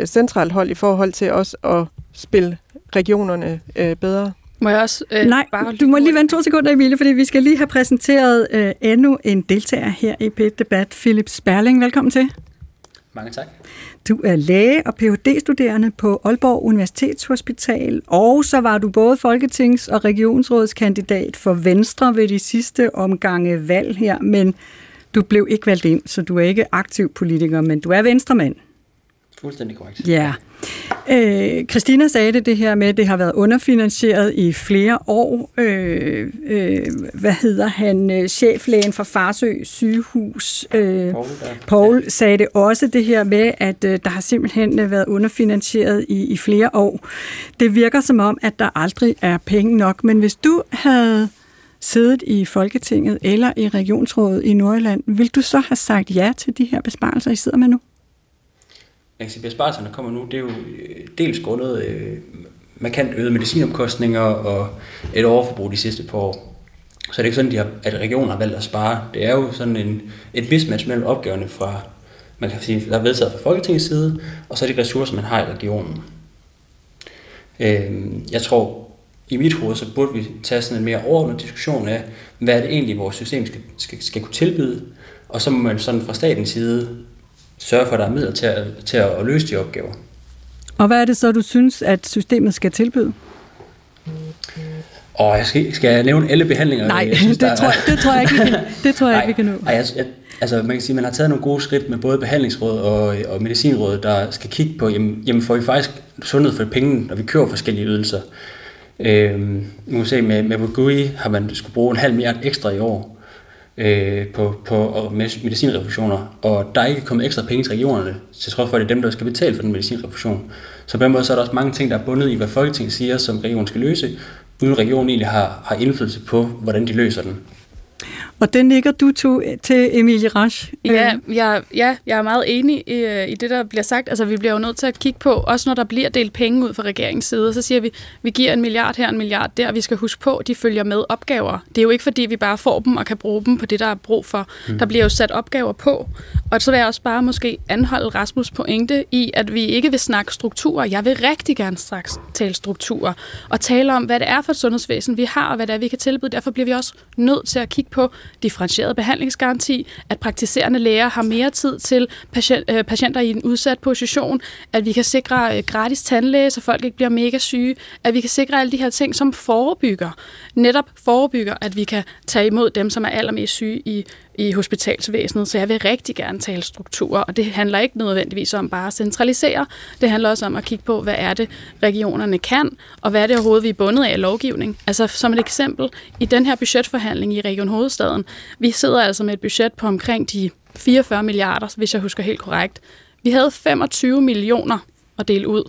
centralt hold i forhold til også at spille regionerne øh, bedre. Må jeg også, øh, Nej, bare du må lige vente to sekunder, Emilie, fordi vi skal lige have præsenteret øh, endnu en deltager her i P et Debat. Phillip Sperling, velkommen til. Mange tak. Du er læge og P H D-studerende på Aalborg Universitets Hospital, og så var du både folketings- og regionsrådskandidat for Venstre ved de sidste omgange valg her, men du blev ikke valgt ind, så du er ikke aktiv politiker, men du er venstremand. Fuldstændig korrekt. Ja. Øh, Christina sagde det, det her med, at det har været underfinansieret i flere år. Øh, øh, hvad hedder han? Cheflægen fra Farsø sygehus, øh, Poul, Poul, sagde det også, det her med, at øh, der har simpelthen været underfinansieret i, i flere år. Det virker som om, at der aldrig er penge nok, men hvis du havde siddet i Folketinget eller i regionsrådet i Nordjylland, ville du så have sagt ja til de her besparelser, I sidder med nu? Jeg kan sige, at besparelserne kommer nu, det er jo dels grundet øh, markant øget medicinomkostninger og et overforbrug de sidste par år. Så det er ikke sådan, de har, at regionen har valgt at spare. Det er jo sådan en, et mismatch mellem opgaverne, fra, man kan sige, der er vedtaget fra Folketingets side, og så de ressourcer, man har i regionen. Øh, jeg tror, i mit hoved, så burde vi tage sådan en mere overordnet diskussion af, hvad er det egentlig, vores system skal, skal, skal kunne tilbyde, og så må man sådan fra statens side sørge for, at der er midler til at, til at løse de opgaver. Og hvad er det så, du synes, at systemet skal tilbyde? Åh, jeg skal, skal jeg nævne alle behandlinger? Nej, jeg synes, det, der, tror, er... det tror jeg ikke, vi kan, det tror jeg nej, ikke, vi kan nå. Nej, altså man kan sige, man har taget nogle gode skridt med både behandlingsråd og, og medicinråd, der skal kigge på, jamen, jamen får vi faktisk sundhed for pengene, når vi kører forskellige ydelser. Øhm, nu kan se, med, med Bogui har man skulle bruge en halv milliard ekstra i år på, på medicinrefusioner, og der er ikke kommet ekstra penge til regionerne, til trods for, at det er dem, der skal betale for den medicinrefusion. Så på den måde så er der også mange ting, der er bundet i, hvad Folketinget siger, som regionen skal løse, uden regionen egentlig har, har indflydelse på, hvordan de løser den. Og den ligger du to til, Emilie Rasch. Ja, jeg, ja, jeg er meget enig i, i det, der bliver sagt. Altså, vi bliver jo nødt til at kigge på, også når der bliver delt penge ud fra regeringens side, så siger vi, vi giver en milliard her, en milliard der, og vi skal huske på, de følger med opgaver. Det er jo ikke, fordi vi bare får dem og kan bruge dem på det, der er brug for. Mm. Der bliver jo sat opgaver på. Og så vil jeg også bare måske anholde Rasmus' pointe i, at vi ikke vil snakke strukturer. Jeg vil rigtig gerne straks tale strukturer og tale om, hvad det er for et sundhedsvæsen, vi har, og hvad det er, vi kan tilbyde. Derfor bliver vi også nødt til at kigge på differentieret behandlingsgaranti, at praktiserende læger har mere tid til patient, øh, patienter i en udsat position, at vi kan sikre øh, gratis tandlæge, så folk ikke bliver mega syge, at vi kan sikre alle de her ting, som forebygger, netop forebygger, at vi kan tage imod dem, som er allermest syge i, i hospitalsvæsenet. Så jeg vil rigtig gerne tale strukturer, og det handler ikke nødvendigvis om bare at centralisere, det handler også om at kigge på, hvad er det, regionerne kan, og hvad er det overhovedet, vi er bundet af lovgivning. Altså som et eksempel, i den her budgetforhandling i Region Hovedstaden, vi sidder altså med et budget på omkring de fireogfyrre milliarder, hvis jeg husker helt korrekt. Vi havde femogtyve millioner at dele ud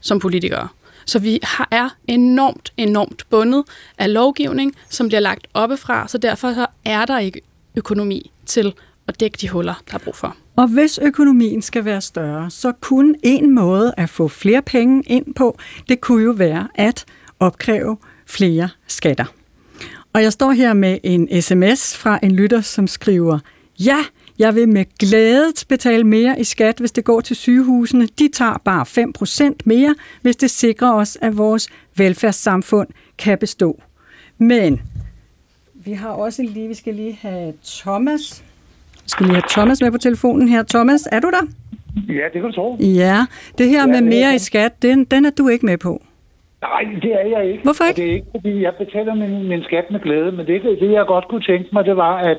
som politikere. Så vi er enormt, enormt bundet af lovgivning, som bliver lagt oppefra, så derfor er der ikke økonomi til at dække de huller, der er brug for. Og hvis økonomien skal være større, så kunne en måde at få flere penge ind på, det kunne jo være at opkræve flere skatter. Og jeg står her med en sms fra en lytter, som skriver, ja, jeg vil med glæde betale mere i skat, hvis det går til sygehusene. De tager bare fem procent mere, hvis det sikrer os, at vores velfærdssamfund kan bestå. Men Vi har også lige, vi skal lige have Thomas. Vi skal lige have Thomas med på telefonen her. Thomas, er du der? Ja, det kan du tro. Ja, det her ja, med mere i skat, den, den er du ikke med på. Nej, det er jeg ikke. Hvorfor ikke? Det er ikke, fordi jeg betaler min, min skat med glæde, men det, det jeg godt kunne tænke mig, det var, at,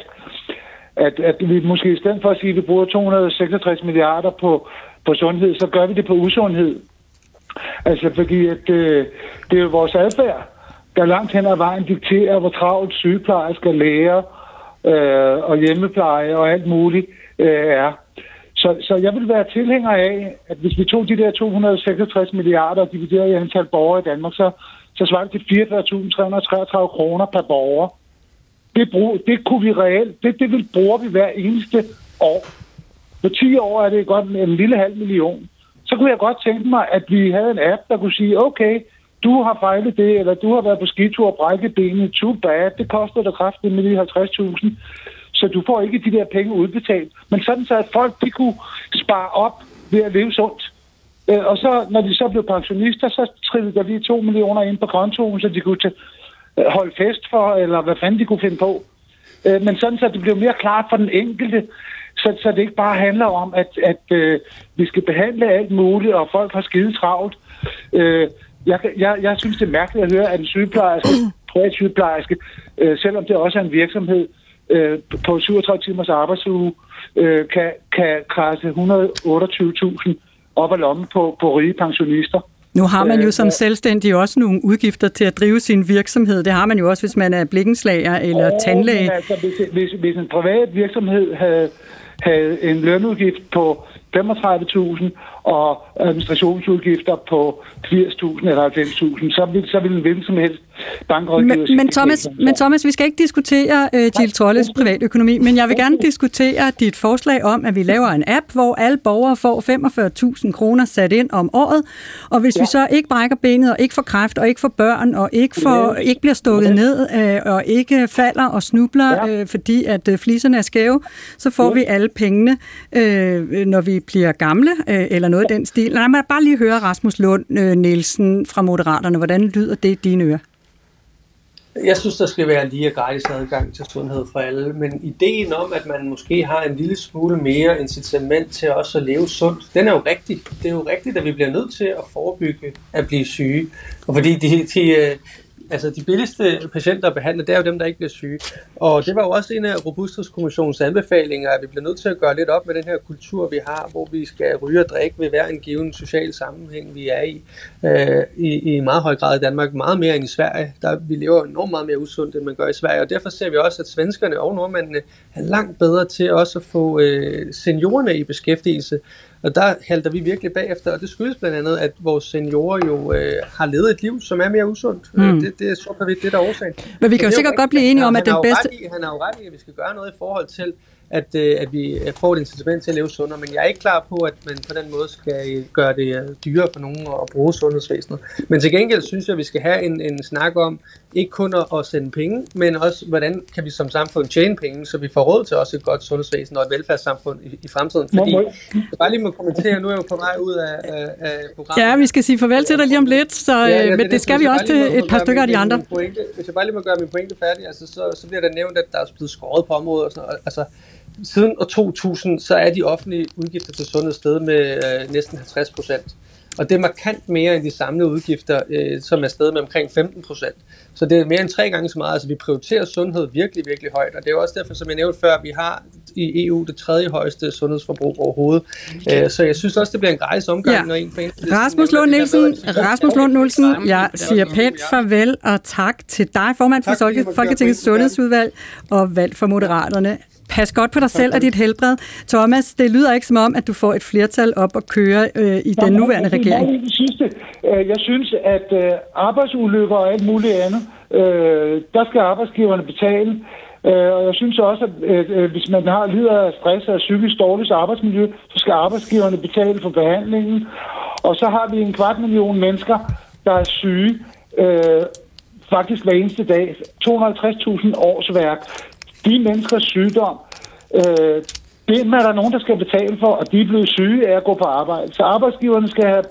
at, at vi måske i stedet for at sige, at vi bruger to hundrede og seksogtres milliarder på, på sundhed, så gør vi det på usundhed. Altså, fordi at, øh, det er jo vores adfærd, der langt hen ad vejen dikterer, hvor travlt sygeplejersker, læger øh, og hjemmepleje og alt muligt øh, er. Så, så jeg vil være tilhænger af, at hvis vi tog de der to hundrede og seksogtres milliarder og dividerede i antal borgere i Danmark, så, så svarer det til fireogfyrre tusind tre hundrede og treogtredive kroner per borger. Det, brug, det kunne vi reelt, det, det vil bruge vi hver eneste år. På ti år er det godt en lille halv million. Så kunne jeg godt tænke mig, at vi havde en app, der kunne sige, okay, du har fejlet det, eller du har været på skitur og brækket benet, too bad, det koster dig kraftigt med halvtreds tusind. Så du får ikke de der penge udbetalt. Men sådan så, at folk de kunne spare op ved at leve sundt. Og så, når de så blev pensionister, så trillede der lige to millioner ind på kontoen, så de kunne t- holde fest for, eller hvad fanden de kunne finde på. Men sådan så, at det blev mere klart for den enkelte, så, så det ikke bare handler om, at, at øh, vi skal behandle alt muligt, og folk har skide travlt. Øh, jeg, jeg, jeg synes, det er mærkeligt at høre, at en sygeplejerske, privatsygeplejerske, øh, selvom det også er en virksomhed, Øh, på syvogtredive timers arbejdsuge, øh, kan, kan krasse et hundrede og otteogtyve tusind op ad lommen på, på rige pensionister. Nu har man jo som selvstændig også nogle udgifter til at drive sin virksomhed. Det har man jo også, hvis man er blikkenslager eller oh, tandlæge. Altså, hvis, hvis, hvis en privat virksomhed havde, havde en lønudgift på femogtredive tusind og administrationsudgifter på firs tusind eller halvfems tusind, så vil så vil hvem som helst bankrådgiver. Men, men Thomas, men Thomas, vi skal ikke diskutere uh, Jill Trolles privatøkonomi, men jeg vil gerne diskutere dit forslag om, at vi laver en app, hvor alle borgere får femogfyrre tusind kroner sat ind om året, og hvis ja. vi så ikke brækker benet og ikke får kræft og ikke får børn og ikke får ikke bliver stukket ja. ned uh, og ikke falder og snubler, ja. uh, fordi at uh, fliserne er skæve, så får ja. vi alle pengene, uh, når vi bliver gamle, eller noget i den stil. Lad mig bare lige høre Rasmus Lund-Nielsen fra Moderaterne. Hvordan lyder det i dine ører? Jeg synes, der skal være lige og gratis adgang til sundhed for alle, men ideen om, at man måske har en lille smule mere incitament til også at leve sundt, den er jo rigtig. Det er jo rigtigt, at vi bliver nødt til at forebygge at blive syge. Og fordi de... de Altså, de billigste patienter at behandle, det er jo dem, der ikke bliver syge. Og det var jo også en af Robusthedskommissionens anbefalinger, at vi bliver nødt til at gøre lidt op med den her kultur, vi har, hvor vi skal ryge og drikke ved hver en given social sammenhæng, vi er i. Øh, i, i meget høj grad i Danmark, meget mere end i Sverige. Der, vi lever enormt meget mere usundt, end man gør i Sverige, og derfor ser vi også, at svenskerne og nordmændene er langt bedre til også at få øh, seniorerne i beskæftigelse. Og der halter vi virkelig bagefter, og det skyldes blandt andet, at vores seniorer jo øh, har levet et liv, som er mere usundt. Mm. Det, det er så vidt det, der er årsagen. Men vi kan jo sikkert godt blive enige om, at den bedste... I, han har jo ret i, at vi skal gøre noget i forhold til, at, øh, at vi får et incitament til at leve sundere, men jeg er ikke klar på, at man på den måde skal gøre det dyrere for nogen at bruge sundhedsvæsenet. Men til gengæld synes jeg, at vi skal have en, en snak om, ikke kun at sende penge, men også, hvordan kan vi som samfund tjene penge, så vi får råd til også et godt sundhedsvæsen og et velfærdssamfund i, i fremtiden. Fordi, jeg bare lige må kommentere, nu er jeg jo på vej ud af, af programmet. Ja, vi skal sige farvel til dig lige om lidt, så, ja, men det, det skal vi også til et par stykker af de andre. Pointe, hvis jeg bare lige må gøre min pointe færdig, altså, så, så bliver der nævnt, at der er blevet skåret på området og sådan noget. Altså, siden år to tusind, så er de offentlige udgifter til sundhed steget med øh, næsten halvtreds procent. Og det er markant mere end de samlede udgifter, øh, som er steget med omkring femten procent. Så det er mere end tre gange så meget. Altså, vi prioriterer sundhed virkelig, virkelig højt. Og det er jo også derfor, som jeg nævnte før, at vi har i E U det tredje højeste sundhedsforbrug overhovedet. Øh, så jeg synes også, det bliver en gratis omgang, ja. når en for en... Rasmus Lund-Nielsen, Rasmus Lund-Nielsen, jeg siger pænt farvel og tak til dig, formand for Folketingets Sundhedsudvalg og valg for Moderaterne. Pas godt på dig selv og dit helbred. Thomas, det lyder ikke som om, at du får et flertal op at køre øh, i den nuværende regering. Det sidste. Jeg synes, at øh, arbejdsulykker og alt muligt andet, øh, der skal arbejdsgiverne betale. Øh, og jeg synes også, at øh, hvis man har lider af stress og psykisk dårligt arbejdsmiljø, så skal arbejdsgiverne betale for behandlingen. Og så har vi en kvart million mennesker, der er syge øh, faktisk hver eneste dag. to hundrede og halvtreds tusind årsværk. De menneskers sygdom, øh, det er der nogen, der skal betale for, og de er blevet syge af at gå på arbejde. Så arbejdsgiverne skal have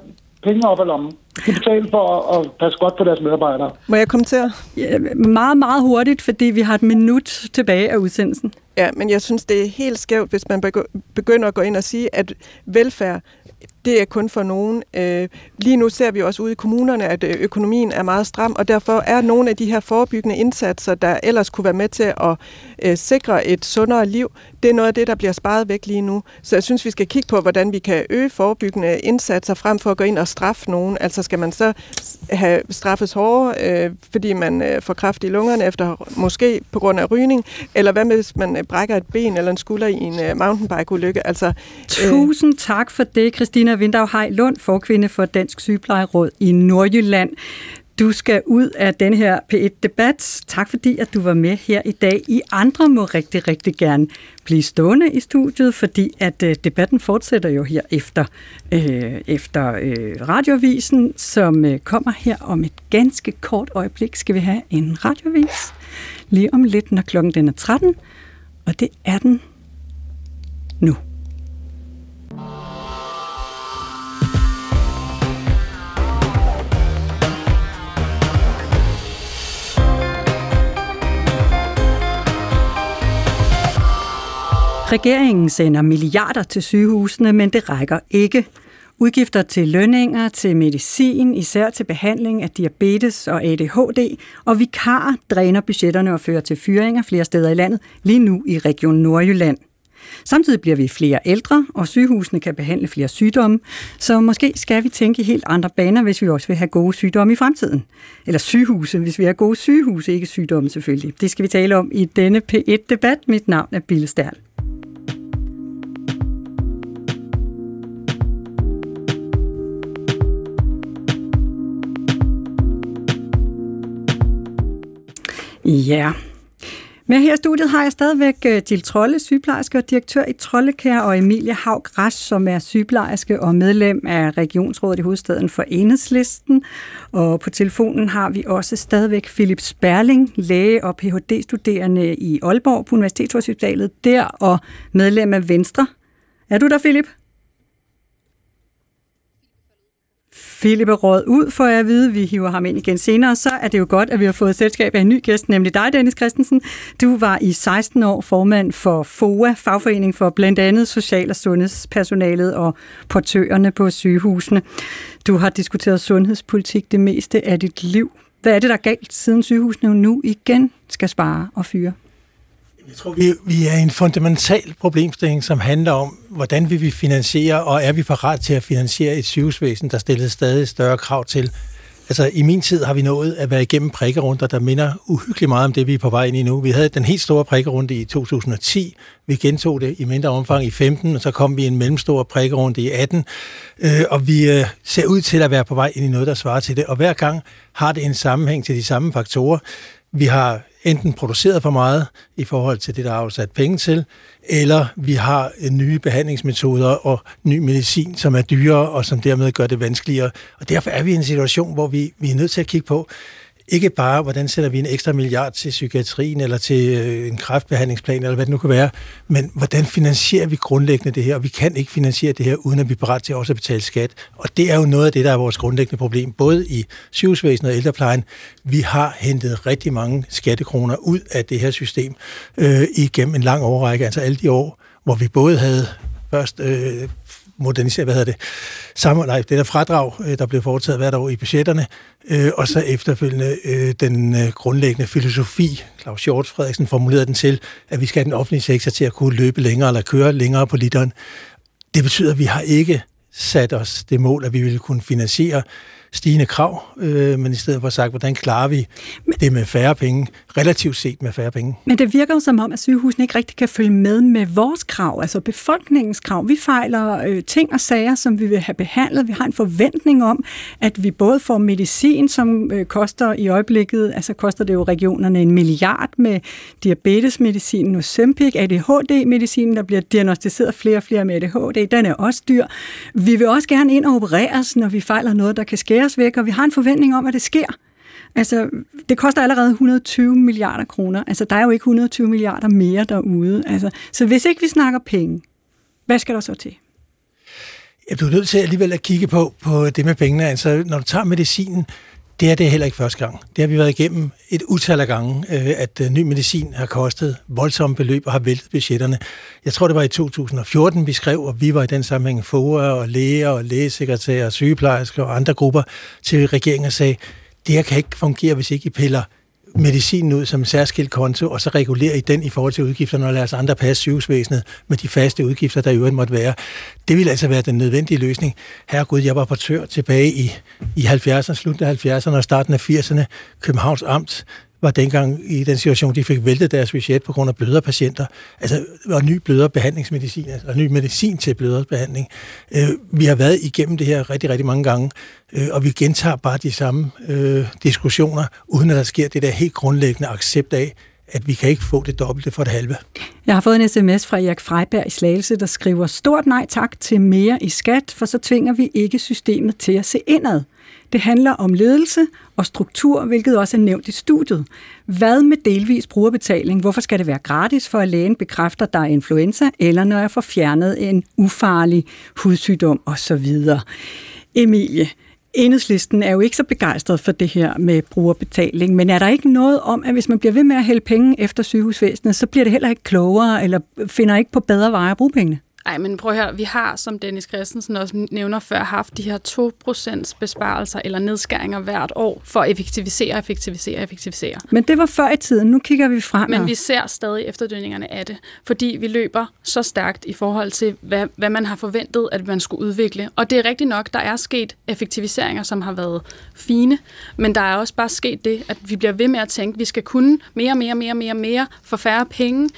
penge op ad lommen. De betaler for at passe godt på deres medarbejdere. Må jeg kommentere? Ja, meget, meget hurtigt, fordi vi har et minut tilbage af udsendelsen. Ja, men jeg synes, det er helt skævt, hvis man begynder at gå ind og sige, at velfærd, det er kun for nogen. Lige nu ser vi også ude i kommunerne, at økonomien er meget stram, og derfor er nogle af de her forebyggende indsatser, der ellers kunne være med til at sikre et sundere liv, det er noget af det, der bliver sparet væk lige nu. Så jeg synes, vi skal kigge på, hvordan vi kan øge forebyggende indsatser, frem for at gå ind og straffe nogen. Altså skal man så have straffes hårdere, fordi man får kræft i lungerne efter, måske på grund af rygning, eller hvad med, hvis man brækker et ben eller en skulder i en mountainbike-ulykke? Altså, Tusind øh... tak for det, Christina Windau Hay Lund, forkvinde for Dansk Sygeplejeråd i Nordjylland. Du skal ud af den her P et-debat. Tak fordi, at du var med her i dag. I andre må rigtig, rigtig gerne blive stående i studiet, fordi at øh, debatten fortsætter jo her efter, øh, efter øh, radioavisen, som øh, kommer her om et ganske kort øjeblik. Skal vi have en radioavis lige om lidt, når klokken den er tretten, og det er den nu. Regeringen sender milliarder til sygehusene, men det rækker ikke. Udgifter til lønninger, til medicin, især til behandling af diabetes og A D H D, og vikarer dræner budgetterne og fører til fyringer flere steder i landet, lige nu i Region Nordjylland. Samtidig bliver vi flere ældre, og sygehusene kan behandle flere sygdomme, så måske skal vi tænke i helt andre baner, hvis vi også vil have gode sygdomme i fremtiden. Eller sygehuse, hvis vi har gode sygehuse, ikke sygdomme selvfølgelig. Det skal vi tale om i denne P et-debat. Mit navn er Bille Sterll. Ja, yeah. Men her i studiet har jeg stadigvæk Jill Trolle, sygeplejerske og direktør i Trolle Care, og Emilie Haug Rasch, som er sygeplejerske og medlem af Regionsrådet i Hovedstaden for Enhedslisten. Og på telefonen har vi også stadigvæk Phillip Sperling, læge og P H D-studerende i Aalborg på Universitetshospitalet der, og medlem af Venstre. Er du der, Philip? Philip er råd ud, for at vide. Vi hiver ham ind igen senere. Så er det jo godt, at vi har fået selskab af en ny gæst, nemlig dig, Dennis Kristensen. Du var i seksten år formand for F O A, fagforening for blandt andet social- og sundhedspersonalet og portørerne på sygehusene. Du har diskuteret sundhedspolitik det meste af dit liv. Hvad er det, der er galt, siden sygehusene nu igen skal spare og fyre? Jeg tror, vi, vi er en fundamental problemstilling, som handler om, hvordan vil vi finansiere, og er vi parat til at finansiere et sygehusvæsen, der stiller stadig større krav til. Altså, i min tid har vi nået at være igennem prikkerunder, der minder uhyggeligt meget om det, vi er på vej ind i nu. Vi havde den helt store prikkerunde i to tusind og ti, vi gentog det i mindre omfang i femten, og så kom vi i en mellemstor prikkerunde i atten, øh, og vi øh, ser ud til at være på vej ind i noget, der svarer til det. Og hver gang har det en sammenhæng til de samme faktorer. Vi har enten produceret for meget i forhold til det, der er afsat penge til, eller vi har nye behandlingsmetoder og ny medicin, som er dyrere og som dermed gør det vanskeligere. Og derfor er vi i en situation, hvor vi, vi er nødt til at kigge på, ikke bare, hvordan sætter vi en ekstra milliard til psykiatrien eller til en kræftbehandlingsplan eller hvad det nu kan være, men hvordan finansierer vi grundlæggende det her? Og vi kan ikke finansiere det her, uden at vi er parat til også at betale skat. Og det er jo noget af det, der er vores grundlæggende problem, både i sygehusvæsenet og ældreplejen. Vi har hentet rigtig mange skattekroner ud af det her system øh, igennem en lang årrække, altså alle de år, hvor vi både havde først... Øh, modernisere, hvad hedder det, sammenlej, det der fradrag, der blev foretaget hvert år i budgetterne, øh, og så efterfølgende øh, den øh, grundlæggende filosofi, Claus Hjort Frederiksen formulerede den til, at vi skal have den offentlige sektor til at kunne løbe længere eller køre længere på literen. Det betyder, at vi har ikke sat os det mål, at vi ville kunne finansiere stigende krav, øh, men i stedet for sagt, hvordan klarer vi men, det med færre penge, relativt set med færre penge. Men det virker jo som om, at sygehusene ikke rigtig kan følge med med vores krav, altså befolkningens krav. Vi fejler øh, ting og sager, som vi vil have behandlet. Vi har en forventning om, at vi både får medicin, som øh, koster i øjeblikket, altså koster det jo regionerne en milliard med diabetesmedicin, Nuzempik, A D H D-medicinen, der bliver diagnostiseret flere og flere med A D H D, den er også dyr. Vi vil også gerne ind og opereres, når vi fejler noget, der kan skære væk, og vi har en forventning om, at det sker. Altså, det koster allerede et hundrede og tyve milliarder kroner. Altså, der er jo ikke et hundrede og tyve milliarder mere derude. Altså, så hvis ikke vi snakker penge, hvad skal der så til? Jeg bliver nødt til alligevel at kigge på, på det med pengene. Altså, når du tager medicinen, det er det heller ikke første gang. Det har vi været igennem et utal af gange, at ny medicin har kostet voldsomme beløb og har væltet budgetterne. Jeg tror, det var i to tusind og fjorten, vi skrev, og vi var i den sammenhæng F O A og læger og lægesekretærer og sygeplejersker og andre grupper til regeringen og sagde, det her kan ikke fungere, hvis ikke I piller medicinen ud som en særskilt konto, og så regulerer I den i forhold til udgifterne og lader os andre passe sygehusvæsenet med de faste udgifter, der i øvrigt måtte være. Det ville altså være den nødvendige løsning. Herregud, jeg var rapportør tilbage i, i halvfjerdserne, slutten af halvfjerdserne og starten af firserne. Københavns Amt var dengang i den situation, de fik væltet deres budget på grund af blødere patienter. Altså, og ny blødere behandlingsmedicin, altså, og ny medicin til blødere behandling. Øh, vi har været igennem det her rigtig, rigtig mange gange, øh, og vi gentager bare de samme øh, diskussioner, uden at der sker det der helt grundlæggende accept af, at vi kan ikke få det dobbelte for det halve. Jeg har fået en sms fra Erik Freiberg i Slagelse, der skriver, stort nej tak til mere i skat, for så tvinger vi ikke systemet til at se indad. Det handler om ledelse og struktur, hvilket også er nævnt i studiet. Hvad med delvis brugerbetaling? Hvorfor skal det være gratis, for at lægen bekræfter, der er influenza, eller når jeg får fjernet en ufarlig hudsygdom osv.? Emilie, Enhedslisten er jo ikke så begejstret for det her med brugerbetaling, men er der ikke noget om, at hvis man bliver ved med at hælde penge efter sygehusvæsenet, så bliver det heller ikke klogere, eller finder ikke på bedre veje at bruge pengene? Ej, men prøv at høre, vi har, som Dennis Kristensen også nævner før, haft de her to procent besparelser eller nedskæringer hvert år for at effektivisere, effektivisere, effektivisere. Men det var før i tiden, nu kigger vi frem. Men vi ser stadig efterdønningerne af det, fordi vi løber så stærkt i forhold til, hvad, hvad man har forventet, at man skulle udvikle. Og det er rigtigt nok, der er sket effektiviseringer, som har været fine, men der er også bare sket det, at vi bliver ved med at tænke, at vi skal kunne mere, mere, mere, mere, mere for færre penge,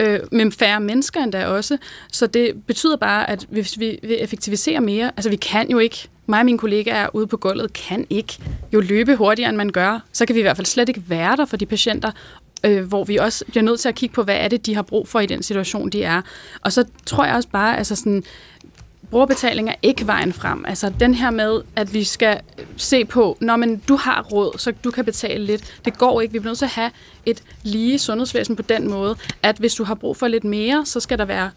Øh, med færre mennesker endda også. Så det betyder bare, at hvis vi vil effektivisere mere, altså vi kan jo ikke, mig og mine kollegaer ude på gulvet, kan ikke jo løbe hurtigere, end man gør. Så kan vi i hvert fald slet ikke være der for de patienter, øh, hvor vi også bliver nødt til at kigge på, hvad er det, de har brug for i den situation, de er. Og så tror jeg også bare, altså sådan, brugerbetaling er ikke vejen frem. Altså den her med, at vi skal se på, når men du har råd, så du kan betale lidt. Det går ikke. Vi bliver nødt til at have et lige sundhedsvæsen på den måde, at hvis du har brug for lidt mere, så skal der være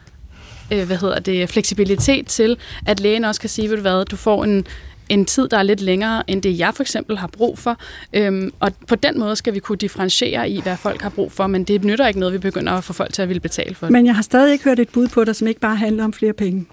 øh, hvad hedder det, fleksibilitet til, at lægen også kan sige, ved du hvad, du får en, en tid, der er lidt længere, end det jeg for eksempel har brug for. Øhm, og på den måde skal vi kunne differentiere i, hvad folk har brug for, men det nytter ikke noget, vi begynder at få folk til at ville betale for det. Men jeg har stadig ikke hørt et bud på dig, som ikke bare handler om flere penge.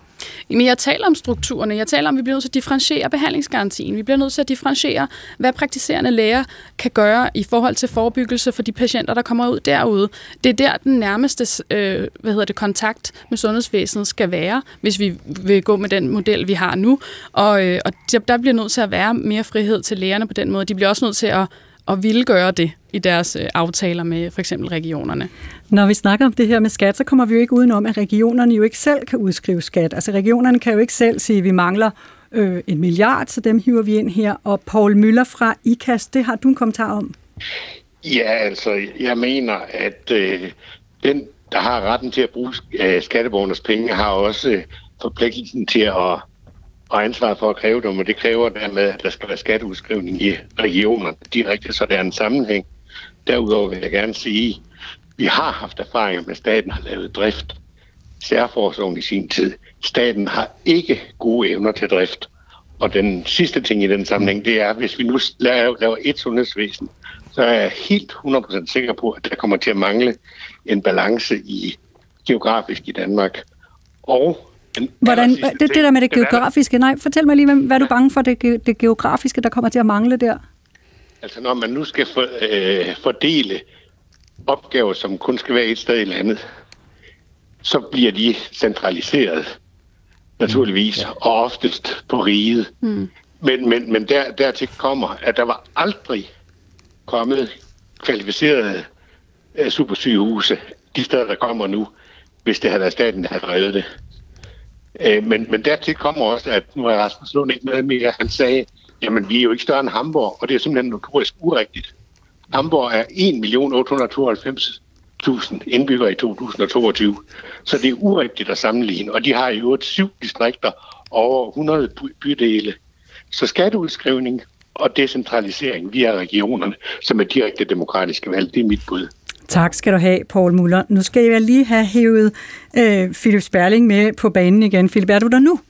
Men jeg taler om strukturerne, jeg taler om, at vi bliver nødt til at differentiere behandlingsgarantien, vi bliver nødt til at differentiere, hvad praktiserende læger kan gøre i forhold til forebyggelse for de patienter, der kommer ud derude. Det er der, den nærmeste øh, hvad hedder det, kontakt med sundhedsvæsenet skal være, hvis vi vil gå med den model, vi har nu, og, øh, og der bliver nødt til at være mere frihed til lægerne på den måde. De bliver også nødt til at og ville gøre det i deres aftaler med for eksempel regionerne. Når vi snakker om det her med skat, så kommer vi jo ikke udenom, at regionerne jo ikke selv kan udskrive skat. Altså regionerne kan jo ikke selv sige, at vi mangler øh, en milliard, så dem hiver vi ind her. Og Poul Møller fra I K A S, det har du en kommentar om? Ja, altså, jeg mener, at øh, den, der har retten til at bruge øh, skatteborgernes penge, har også øh, forpligtelsen til at og ansvar for at kræve dem, og det kræver dermed, at der skal være skatteudskrivning i regionerne direkte, så der er en sammenhæng. Derudover vil jeg gerne sige, at vi har haft erfaringer med, at staten har lavet drift. Særforsorgen i sin tid. Staten har ikke gode evner til drift. Og den sidste ting i den sammenhæng, det er, at hvis vi nu laver et sundhedsvæsen, så er jeg helt hundrede procent sikker på, at der kommer til at mangle en balance i geografisk i Danmark. Og hvordan, det, det der med det geografiske, nej, fortæl mig lige, hvad er du bange for, det, ge, det geografiske, der kommer til at mangle der? Altså når man nu skal for, øh, fordele opgaver, som kun skal være et sted i landet, så bliver de centraliseret, naturligvis, mm, ja. Og oftest på riget. Mm. Men, men, men der, dertil kommer, at der var aldrig kommet kvalificerede øh, supersygehuse, de steder, der kommer nu, hvis det havde været staten, der havde reddet det. Men, men dertil kommer også, at nu er Rasmus Lund ikke med mere. Han sagde, jamen vi er jo ikke større end Hamborg, og det er simpelthen notorisk urigtigt. Hamborg er en million otte hundrede og tooghalvfems tusind indbyggere i to tusind og toogtyve, så det er urigtigt at sammenligne. Og de har i øvrigt syv distrikter over hundrede bydele. Så skatteudskrivning og decentralisering via regionerne, som er direkte demokratiske valg, det er mit bud. Tak skal du have, Poul Møller. Nu skal jeg lige have hævet øh, Phillip Sperling med på banen igen. Phillip, er du der nu?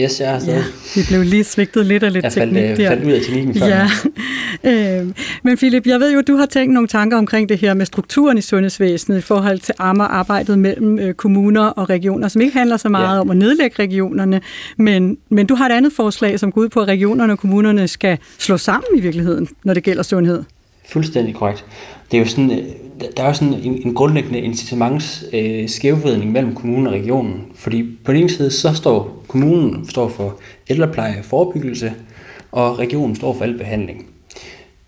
Yes, jeg har stadig. Ja, vi blev lige svigtet lidt af lidt jeg teknik. Jeg fandt ud af teknikken før. Ja. Øh, men Philip, jeg ved jo, at du har tænkt nogle tanker omkring det her med strukturen i sundhedsvæsenet i forhold til arbejdet mellem kommuner og regioner, som ikke handler så meget ja. om at nedlægge regionerne, men, men du har et andet forslag, som går ud på, at regionerne og kommunerne skal slå sammen i virkeligheden, når det gælder sundhed. Fuldstændig korrekt. Det er jo sådan, der er jo sådan en, en grundlæggende incitaments øh, skævvridning mellem kommunen og regionen. Fordi på den ene side, så står kommunen står for ældrepleje og forebyggelse, og regionen står for al behandling.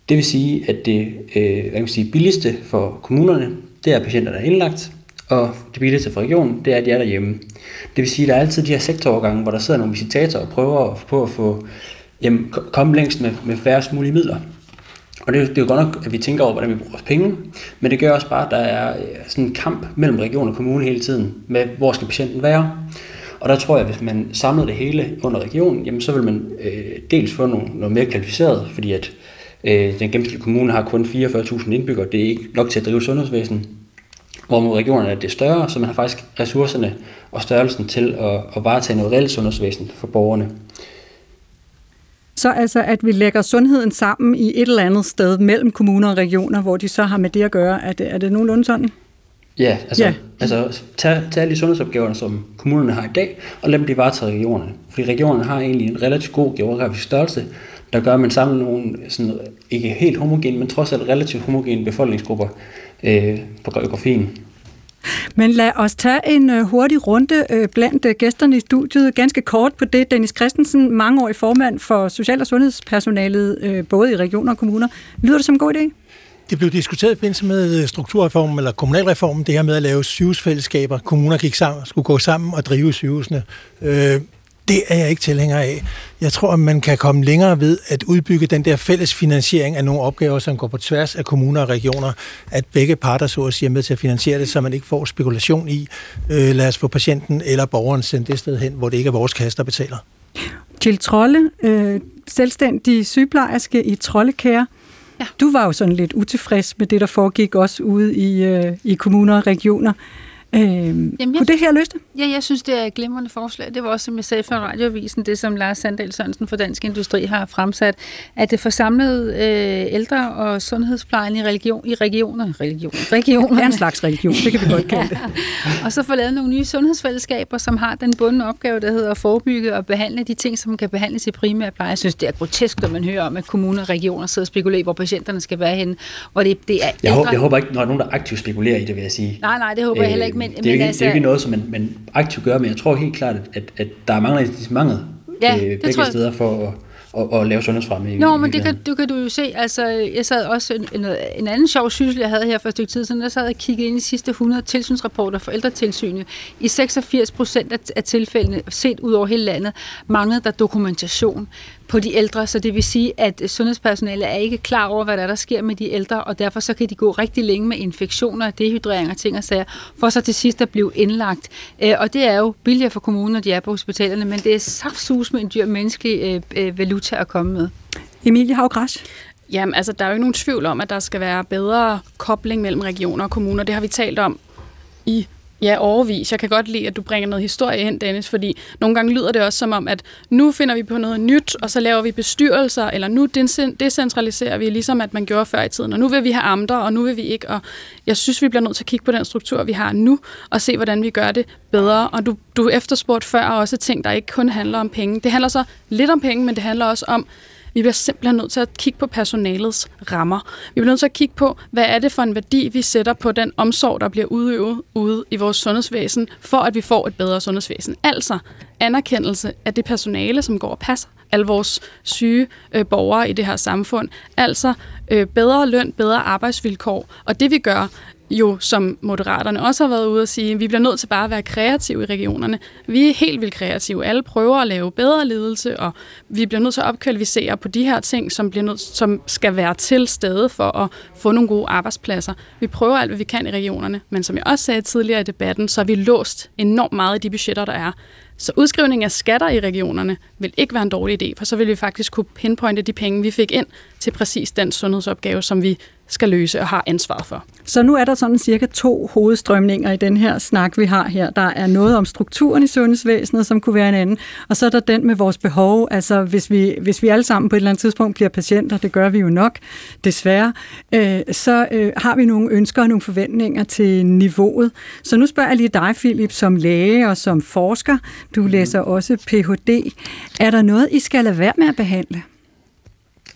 Det vil sige, at det øh, hvad kan man sige, billigste for kommunerne, det er patienter, der er indlagt, og det billigste for regionen, det er, at de er derhjemme. Det vil sige, at der er altid de her sektorovergange, hvor der sidder nogle visitatorer og prøver på at få jamen, komme længst med, med færrest mulige midler. Og det er, jo, det er jo godt nok, at vi tænker over, hvordan vi bruger vores penge, men det gør også bare, at der er sådan en kamp mellem region og kommune hele tiden med, hvor skal patienten være. Og der tror jeg, at hvis man samlede det hele under regionen, jamen så vil man øh, dels få nogle, noget mere kvalificeret, fordi at øh, den gennemsnitlige kommune har kun fireogfyrre tusind indbyggere, det er ikke nok til at drive sundhedsvæsen. Hvorimod regionerne er det større, så man har faktisk ressourcerne og størrelsen til at, at varetage noget reelt sundhedsvæsen for borgerne. Så altså, at vi lægger sundheden sammen i et eller andet sted mellem kommuner og regioner, hvor de så har med det at gøre. Er det, er det nogenlunde sådan? Ja, altså, ja. altså tag, tag alle de sundhedsopgaverne, som kommunerne har i dag, og lad dem blive varetaget af regionerne. Fordi regionerne har egentlig en relativt god geografisk størrelse, der gør, at man samler nogle sådan, ikke helt homogene, men trods alt relativt homogene befolkningsgrupper øh, på geografien. Men lad os tage en øh, hurtig runde øh, blandt øh, gæsterne i studiet. Ganske kort på det. Dennis Kristensen, mangeårig formand for social- og sundhedspersonalet, øh, både i regioner og kommuner. Lyder det som en god idé? Det blev diskuteret i forbindelse med strukturreformen eller kommunalreformen, det her med at lave sygehusfællesskaber. Kommuner gik sammen, skulle gå sammen og drive sygehusene. Øh, det er jeg ikke tilhænger af. Jeg tror, at man kan komme længere ved at udbygge den der fælles finansiering af nogle opgaver, som går på tværs af kommuner og regioner, at begge parter så at sige er med til at finansiere det, så man ikke får spekulation i, øh, lad os få patienten eller borgeren sendt det sted hen, hvor det ikke er vores kasse, der betaler. Jill Trolle, øh, selvstændig sygeplejerske i Trolle Care. Ja. Du var jo sådan lidt utilfreds med det, der foregik også ude i, øh, i kommuner og regioner. Øhm, Jamen, kunne det her løse det? Ja, jeg synes, det er et glimrende forslag. Det var også, som jeg sagde før radioavisen, det som Lars Sandahl Sørensen fra Dansk Industri har fremsat, at det forsamlede øh, ældre- og sundhedsplejen i, religion, i regioner. Religion, regionerne. Det er en slags religion, det kan vi godt kalde det. Ja. Og så få lavet nogle nye sundhedsfællesskaber, som har den bundne opgave, der hedder at forebygge og behandle de ting, som kan behandles i primærpleje. Jeg synes, det er grotesk, når man hører om, at kommuner og regioner sidder og spekulerer, hvor patienterne skal være henne. Hvor det, det er jeg, håber, jeg håber ikke, når der er nogen, der aktivt spekulerer i det, vil jeg sige. Nej, nej, det håber øh, jeg heller ikke. Men, det, er ikke, altså, det er ikke noget, som man, man aktivt gør, men jeg tror helt klart, at, at der mangler incitamentet ja, øh, begge jeg. steder for at og, og lave sundhedsfremme. Nå, i, men i det, kan, det kan du jo se. Altså, jeg sad også en, en, en anden sjov syssel, jeg havde her for et stykke tid siden, der sad og kiggede ind i de sidste hundrede tilsynsrapporter for ældretilsynet. I seksogfirs procent af tilfældene, set ud over hele landet, manglede der dokumentation på de ældre, så det vil sige, at sundhedspersonalet er ikke klar over, hvad der, er, der sker med de ældre, og derfor så kan de gå rigtig længe med infektioner, dehydreringer, ting og sager, for så til sidst at blive indlagt. Og det er jo billigere for kommunen, når de er på hospitalerne, men det er saftsus med en dyr menneskelig valuta at komme med. Emilie Haug Rasch. Jamen, altså, der er jo ikke nogen tvivl om, at der skal være bedre kobling mellem regioner og kommuner. Det har vi talt om i Ja, overvis. Jeg kan godt lide, at du bringer noget historie ind, Dennis, fordi nogle gange lyder det også som om, at nu finder vi på noget nyt, og så laver vi bestyrelser, eller nu decentraliserer vi, ligesom at man gjorde før i tiden, og nu vil vi have amter, og nu vil vi ikke, og jeg synes, vi bliver nødt til at kigge på den struktur, vi har nu, og se, hvordan vi gør det bedre, og du, du efterspurgte før også ting, der ikke kun handler om penge. Det handler så lidt om penge, men det handler også om, vi bliver simpelthen nødt til at kigge på personalets rammer. Vi bliver nødt til at kigge på, hvad er det for en værdi, vi sætter på den omsorg, der bliver udøvet ude i vores sundhedsvæsen, for at vi får et bedre sundhedsvæsen. Altså anerkendelse af det personale, som går og passer alle vores syge øh, borgere i det her samfund. Altså øh, bedre løn, bedre arbejdsvilkår. Og det vi gør jo, som Moderaterne også har været ude at sige, vi bliver nødt til bare at være kreative i regionerne. Vi er helt vildt kreative. Alle prøver at lave bedre ledelse, og vi bliver nødt til at opkvalificere på de her ting, som, bliver nødt, som skal være til stede for at få nogle gode arbejdspladser. Vi prøver alt, hvad vi kan i regionerne, men som jeg også sagde tidligere i debatten, så er vi låst enormt meget i de budgetter, der er. Så udskrivning af skatter i regionerne vil ikke være en dårlig idé, for så vil vi faktisk kunne pinpointe de penge, vi fik ind til præcis den sundhedsopgave, som vi skal løse og har ansvaret for. Så nu er der sådan cirka to hovedstrømninger i den her snak, vi har her. Der er noget om strukturen i sundhedsvæsenet, som kunne være en anden, og så er der den med vores behov. Altså hvis vi, hvis vi alle sammen på et eller andet tidspunkt bliver patienter, det gør vi jo nok, desværre, øh, så øh, har vi nogle ønsker og nogle forventninger til niveauet. Så nu spørger jeg lige dig, Philip, som læge og som forsker. Du læser også P H D. Er der noget, I skal lade være med at behandle?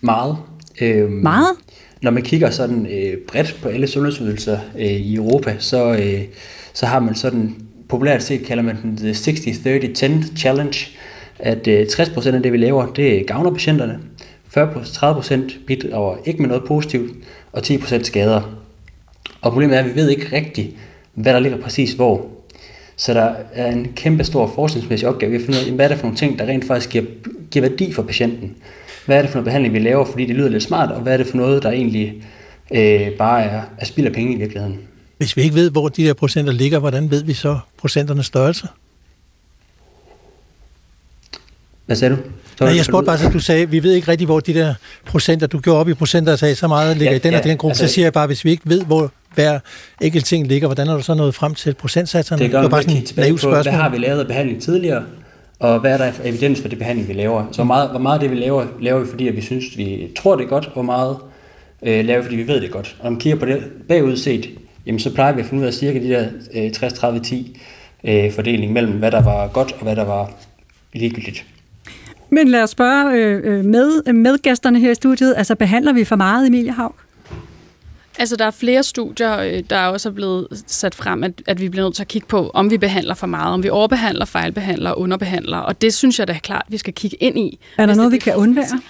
Meget. Øhm... Meget? Når man kigger sådan øh, bredt på alle sundhedsydelser øh, i Europa, så, øh, så har man sådan, populært set kalder man den the sixty thirty ten challenge, at øh, tres procent af det, vi laver, det gavner patienterne, fyrre til tredive procent bidrager ikke med noget positivt, og ti procent skader. Og problemet er, at vi ved ikke rigtigt, hvad der ligger præcis hvor. Så der er en kæmpe stor forskningsmæssig opgave. Vi har fundet ud af, hvad er det for nogle ting, der rent faktisk giver, giver værdi for patienten. Hvad er det for noget behandling, vi laver, fordi det lyder lidt smart, og hvad er det for noget, der egentlig øh, bare er, er spild af penge i virkeligheden? Hvis vi ikke ved, hvor de der procenter ligger, hvordan ved vi så procenternes størrelse? Hvad sagde du? Så Nej, jeg spurgte bare, så du sagde, vi ved ikke rigtig, hvor de der procenter, du gjorde op i procenter og sagde, så meget ligger ja, i den ja, og den gruppe, altså, så siger jeg bare, hvis vi ikke ved, hvor hver enkelt ting ligger, hvordan er du så nået frem til procentsatserne? Det gør man bare sådan et naivt spørgsmål. Hvad har vi lavet af behandling tidligere? Og hvad er der for evidens for det behandling, vi laver? Så hvor meget, hvor meget af det, vi laver, laver vi, fordi at vi synes, vi tror det er godt, og hvor meget øh, laver vi, fordi vi ved det er godt. Og når man kigger på det bagudset, jamen, så plejer vi at finde ud af cirka de der øh, tres tredive ti øh, fordeling mellem, hvad der var godt, og hvad der var ligegyldigt. Men lad os spørge øh, med, med gæsterne her i studiet, altså behandler vi for meget, Emilie Haug? Altså, der er flere studier, der også er blevet sat frem, at, at vi bliver nødt til at kigge på, om vi behandler for meget, om vi overbehandler, fejlbehandler, underbehandler, og det synes jeg da klart, vi skal kigge ind i. Er der noget, vi kan undvære?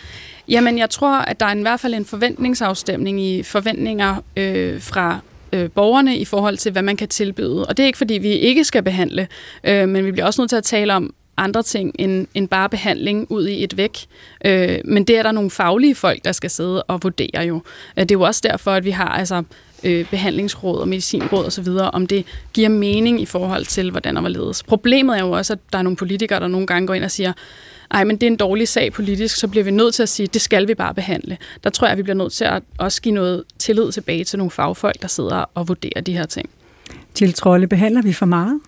Jamen, jeg tror, at der er i hvert fald en forventningsafstemning i forventninger øh, fra øh, borgerne i forhold til, hvad man kan tilbyde. Og det er ikke, fordi vi ikke skal behandle, øh, men vi bliver også nødt til at tale om andre ting end, end bare behandling ud i et væk. Øh, men det er der nogle faglige folk, der skal sidde og vurdere jo. Det er jo også derfor, at vi har altså, øh, behandlingsråd og medicinråd osv., om det giver mening i forhold til, hvordan og hvorledes. Problemet er jo også, at der er nogle politikere, der nogle gange går ind og siger, ej, men det er en dårlig sag politisk, så bliver vi nødt til at sige, det skal vi bare behandle. Der tror jeg, at vi bliver nødt til at også give noget tillid tilbage til nogle fagfolk, der sidder og vurderer de her ting. Jill Trolle, behandler vi for meget?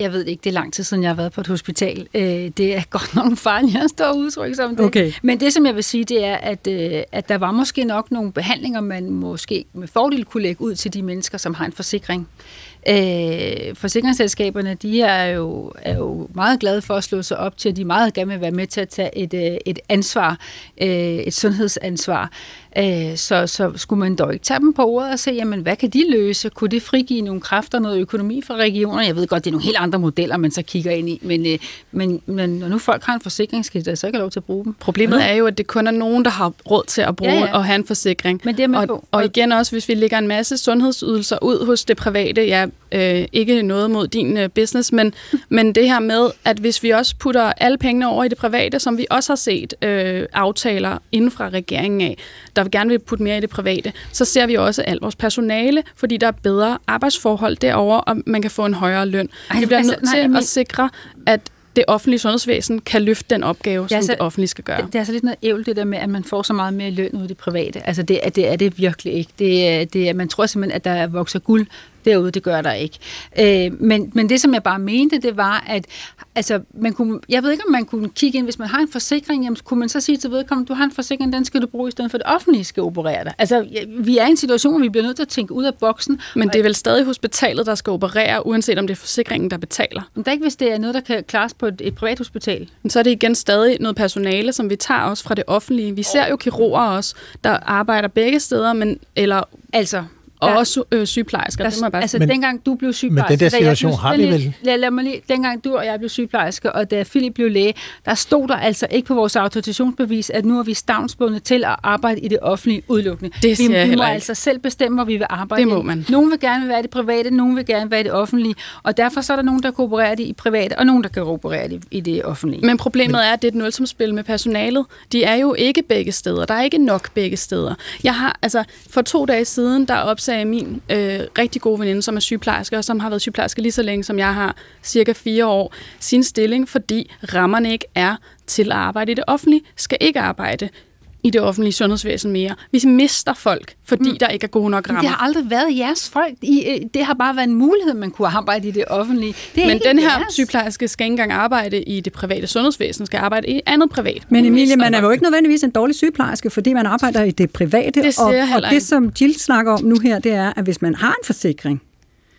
Jeg ved ikke, det er lang tid siden, jeg har været på et hospital. Det er godt nok farligt at stå og udtrykke sig om det. Okay. Men det, som jeg vil sige, det er, at, at der var måske nok nogle behandlinger, man måske med fordel kunne lægge ud til de mennesker, som har en forsikring. Øh, forsikringsselskaberne, de er jo, er jo meget glade for at slå sig op til, at de meget gerne vil være med til at tage et, et ansvar, et sundhedsansvar. Øh, så, så skulle man dog ikke tage dem på ordet og se, jamen, hvad kan de løse? Kunne det frigive nogle kræfter, noget økonomi fra regioner? Jeg ved godt, det er nogle helt andre modeller, man så kigger ind i, men, øh, men, men når nu folk har en forsikring, skal de så ikke have lov til at bruge dem. Problemet ja. er jo, at det kun er nogen, der har råd til at bruge ja, ja. og have en forsikring. Men det er man og, og igen også, hvis vi lægger en masse sundhedsydelser ud hos det private, ja, Øh, ikke noget mod din øh, business, men, men det her med, at hvis vi også putter alle pengene over i det private, som vi også har set øh, aftaler inden fra regeringen af, der vil gerne vil putte mere i det private, så ser vi også alt vores personale, fordi der er bedre arbejdsforhold derovre, og man kan få en højere løn. Ej, vi bliver altså, nødt til nej, men... at sikre, at det offentlige sundhedsvæsen kan løfte den opgave, som altså, det offentlige skal gøre. Det er altså lidt noget ævl, det der med, at man får så meget mere løn ud i det private. Altså, det, det er det virkelig ikke. Det, det, man tror simpelthen, at der vokser guld derude, det gør der ikke. Øh, men, men det, som jeg bare mente, det var, at altså, man kunne, jeg ved ikke, om man kunne kigge ind, hvis man har en forsikring, jamen, kunne man så sige til vedkommende, du har en forsikring, den skal du bruge, i stedet for det offentlige skal operere dig. Altså, vi er i en situation, hvor vi bliver nødt til at tænke ud af boksen. Men det er vel stadig hospitalet, der skal operere, uanset om det er forsikringen, der betaler. Men det er ikke, hvis det er noget, der kan klares på et, et privathospital. Men så er det igen stadig noget personale, som vi tager også fra det offentlige. Vi ser jo kirurger også, der arbejder begge steder, men eller altså... Og der, også øh, sygeplejersker, der, det må jeg bare altså, men, dengang du blev sygeplejerske... Men den der situation blev, har vi vel? Lad, lad mig lige, dengang du og jeg blev sygeplejersker, og da Philip blev læge, der stod der altså ikke på vores autorisationsbevis, at nu er vi stavnsbundet til at arbejde i det offentlige udelukkende. Det siger vi, jeg vi må ikke. altså selv bestemme, hvor vi vil arbejde. Det må man. Nogen vil gerne være i det private, nogen vil gerne være i det offentlige, og derfor så er der nogen, der kan operere det i private, og nogen, der kan operere det i det offentlige. Men problemet men. er, at det er et nulsumsspil med personalet. De er jo ikke begge steder. Der er ikke nok begge steder. Jeg har, altså, for to dage siden, der sagde min øh, rigtig gode veninde, som er sygeplejerske, og som har været sygeplejerske lige så længe, som jeg har, cirka fire år, sin stilling, fordi rammerne ikke er til at arbejde i det offentlige, skal ikke arbejde i det offentlige sundhedsvæsen mere. Vi mister folk, fordi mm. der ikke er gode nok rammer. Det har aldrig været jeres folk. I, det har bare været en mulighed, man kunne arbejde i det offentlige. Det Men den her jeres. sygeplejerske skal ikke engang arbejde i det private sundhedsvæsen, skal arbejde i andet privat. Men Emilie, man er jo ikke nødvendigvis en dårlig sygeplejerske, fordi man arbejder i det private. Det og, og det, som Jill snakker om nu her, det er, at hvis man har en forsikring,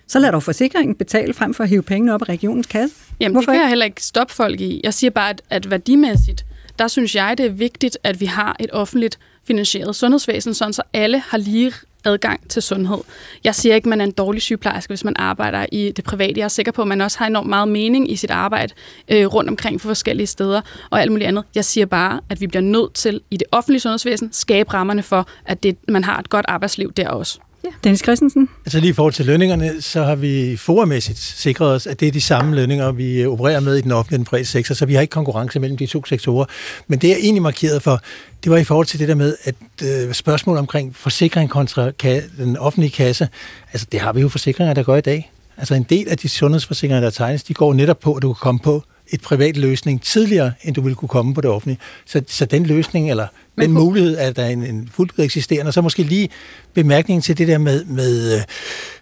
så lad dog forsikringen betale frem for at hive pengene op af regionens kasse. Jamen, Hvorfor det kan ikke? jeg heller ikke stoppe folk i. Jeg siger bare, at, at værdimæssigt, der synes jeg, det er vigtigt, at vi har et offentligt finansieret sundhedsvæsen, sådan så alle har lige adgang til sundhed. Jeg siger ikke, at man er en dårlig sygeplejerske, hvis man arbejder i det private. Jeg er sikker på, at man også har enormt meget mening i sit arbejde øh, rundt omkring for forskellige steder og alt muligt andet. Jeg siger bare, at vi bliver nødt til i det offentlige sundhedsvæsen skabe rammerne for, at det, man har et godt arbejdsliv der også. Ja. Dennis Kristensen? Altså lige i forhold til lønningerne, så har vi forumæssigt sikret os, at det er de samme lønninger, vi opererer med i den offentlige og den private sektor, så vi har ikke konkurrence mellem de to sektorer. Men det er egentlig markeret for, det var i forhold til det der med, at øh, spørgsmål omkring forsikring kontra ka- den offentlige kasse, altså det har vi jo forsikringer, der går i dag. Altså en del af de sundhedsforsikringer, der tegnes, de går netop på, at du kan komme på et privat løsning tidligere, end du ville kunne komme på det offentlige. Så, så den løsning, eller Men den mulighed, at der er en, en fuldt eksisterende, og så måske lige bemærkningen til det der med, med,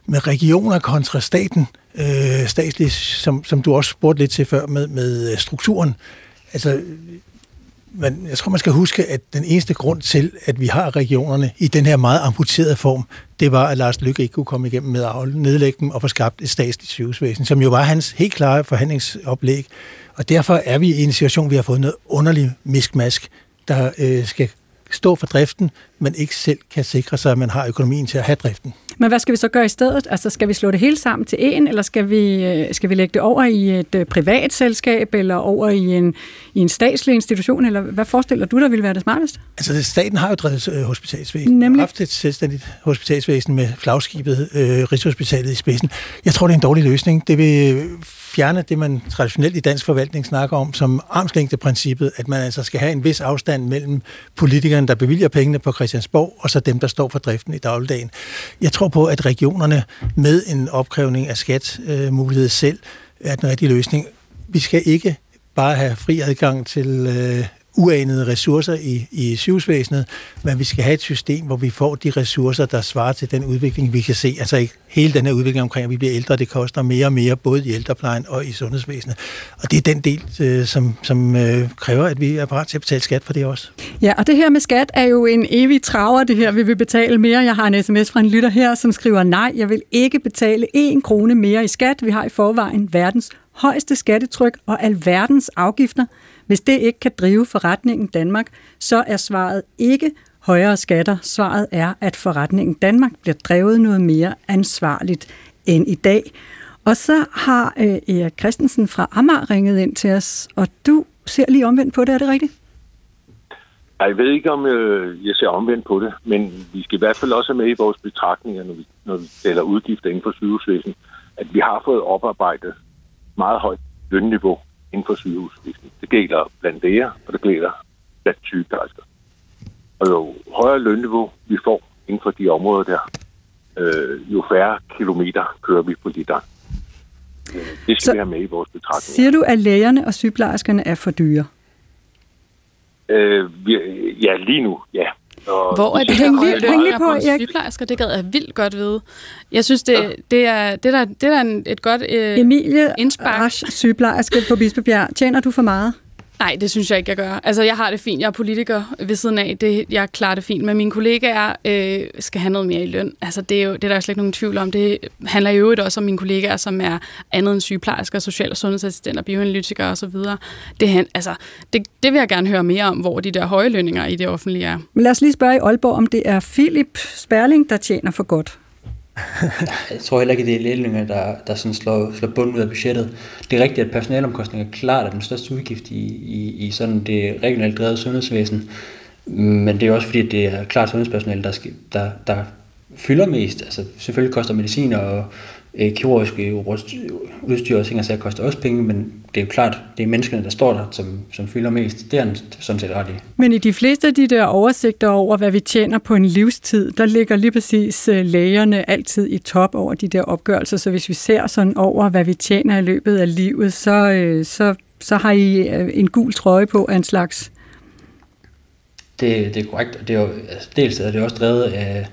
med regioner kontra staten, øh, statsligt, som, som du også spurgte lidt til før, med, med strukturen. Altså, man, jeg tror, man skal huske, at den eneste grund til, at vi har regionerne i den her meget amputerede form, det var, at Lars Løkke ikke kunne komme igennem med at nedlægge dem og få skabt et statsligt sygehusvæsen, som jo var hans helt klare forhandlingsoplæg. Og derfor er vi i en situation, vi har fået noget underligt miskmask, der øh, skal stå for driften, men ikke selv kan sikre sig, at man har økonomien til at have driften. Men hvad skal vi så gøre i stedet? Altså, skal vi slå det hele sammen til en, eller skal vi, skal vi lægge det over i et privat selskab, eller over i en, i en statslig institution, eller hvad forestiller du, der ville være det smarteste? Altså, staten har jo drevet øh, hospitalsvæsen. Nemlig? Haft et selvstændigt hospitalsvæsen med flagskibet øh, Rigshospitalet i spidsen. Jeg tror, det er en dårlig løsning. Det vil fjerne det, man traditionelt i dansk forvaltning snakker om, som armslængdeprincippet, at man altså skal have en vis afstand mellem politikerne, der bevilger pengene på Christiansborg, og så dem, der står for driften i dagligdagen. Jeg tror på, at regionerne med en opkrævning af skat øh, mulighed selv er den rigtige løsning. Vi skal ikke bare have fri adgang til øh, uanede ressourcer i, i sygehusvæsenet, men vi skal have et system, hvor vi får de ressourcer, der svarer til den udvikling, vi kan se. Altså ikke hele den her udvikling omkring, at vi bliver ældre, det koster mere og mere, både i ældreplejen og i sundhedsvæsenet. Og det er den del, øh, som, som øh, kræver, at vi er parat til at betale skat for det også. Ja, og det her med skat er jo en evig traver, det her, vi vil betale mere. Jeg har en sms fra en lytter her, som skriver, nej, jeg vil ikke betale en krone mere i skat. Vi har i forvejen verdens højeste skattetryk og alverdens afgifter. Hvis det ikke kan drive forretningen Danmark, så er svaret ikke højere skatter. Svaret er, at forretningen Danmark bliver drevet noget mere ansvarligt end i dag. Og så har øh, Erik Christensen fra Amager ringet ind til os, og du ser lige omvendt på det, er det rigtigt? Jeg ved ikke, om øh, jeg ser omvendt på det, men vi skal i hvert fald også have med i vores betragtninger, når vi, når vi taler udgifter inden for sygehusvæsenet, at vi har fået oparbejdet meget højt lønniveau inden for sygehusvæsenet. Det gælder blandt læger, og det gælder blandt sygeplejersker. Og jo højere lønniveau vi får inden for de områder der, øh, jo færre kilometer kører vi på literen. Øh, det skal Så vi have med i vores betragtning. Siger du, at lægerne og sygeplejerskerne er for dyre? Øh, vi, ja, lige nu, ja. Og Hvor er det hængelig på, Erik? Sygeplejersker, det gad jeg vildt godt vide. Jeg synes, det, ja. det, er, det, der, det der er et godt øh, Emilie indspark. Rasch, sygeplejerske på Bispebjerg. Tjener du for meget? Nej, det synes jeg ikke, jeg gør. Altså, jeg har det fint. Jeg er politiker ved siden af. Det, jeg klarer det fint. Men mine kollegaer øh, skal have noget mere i løn. Altså, det er jo det er der jo slet ikke nogen tvivl om. Det handler jo øvrigt også om mine kollegaer, som er andet end sygeplejersker, social- og sundhedsassistenter, bioanalytikere osv. Det, altså, det, det vil jeg gerne høre mere om, hvor de der høje lønninger i det offentlige er. Men lad os lige spørge i Aalborg, om det er Phillip Sperling, der tjener for godt. Jeg tror heller ikke, at det er lægelønninger, der, der sådan slår, slår bunden ud af budgettet. Det er rigtigt, at personaleomkostninger klart er den største udgift i, i, i sådan det regionalt drevet sundhedsvæsen. Men det er også fordi, at det er klart sundhedspersonale, der, der, der fylder mest. Altså, selvfølgelig koster medicin og øh, kirurgiske udstyr og ting, altså, koster også penge, men det er jo klart, det er menneskerne, der står der, som, som fylder mest. Det er sådan set ret i. Men i de fleste af de der oversigter over, hvad vi tjener på en livstid, der ligger lige præcis lægerne altid i top over de der opgørelser. Så hvis vi ser sådan over, hvad vi tjener i løbet af livet, så, så, så har I en gul trøje på af en slags. Det, det er korrekt, og det er jo, altså, dels er det også drevet af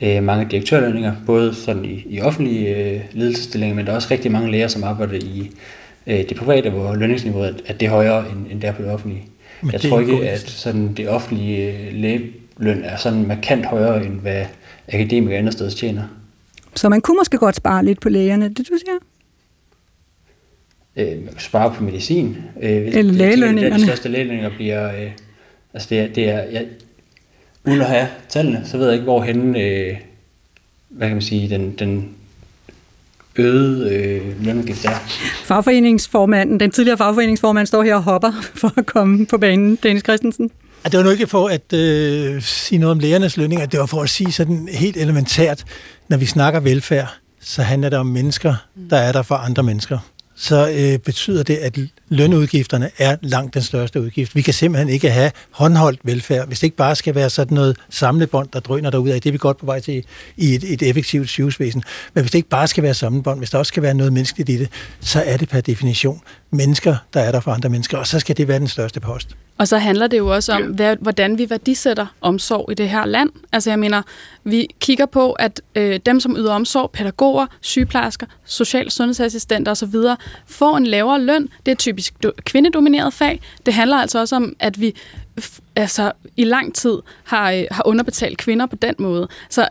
øh, mange direktørlønninger, både sådan i, i offentlige øh, ledelsesstillinger, men der er også rigtig mange læger, som arbejder i øh, det private, hvor lønningsniveauet er det højere end, end der på det offentlige. Men jeg det tror ikke, at sådan det offentlige lægeløn er sådan markant højere, end hvad akademikere andre steder tjener. Så man kunne måske godt spare lidt på lægerne, det du siger? Øh, man kan spare på medicin. Øh, Eller lægelønningerne. De største lægelønninger bliver... Øh, altså det er, det er jeg, uden at have tallene, så ved jeg ikke, hvorhen øh, hvad kan man sige, den, den øgede øh, lønudgift er. Fagforeningsformanden, den tidligere fagforeningsformand, står her og hopper for at komme på banen. Dennis Kristensen. Det var nu ikke for at øh, sige noget om lægernes lønninger, det var for at sige sådan helt elementært, når vi snakker velfærd, så handler det om mennesker, der er der for andre mennesker. Så øh, betyder det, at lønudgifterne er langt den største udgift. Vi kan simpelthen ikke have håndholdt velfærd, hvis det ikke bare skal være sådan noget samlebånd, der drøner derud af. Det er vi godt på vej til i et, et effektivt sygehusvæsen. Men hvis det ikke bare skal være samlebånd, hvis der også skal være noget menneskeligt i det, så er det per definition mennesker, der er der for andre mennesker, og så skal det være den største post. Og så handler det jo også om, hvordan vi værdisætter omsorg i det her land. Altså jeg mener, vi kigger på, at øh, dem, som yder omsorg, pædagoger, sygeplejersker, social- sundhedsassistenter osv., får en lavere løn. Det er typisk kvindedomineret fag. Det handler altså også om, at vi f- altså, i lang tid har, øh, har underbetalt kvinder på den måde. Så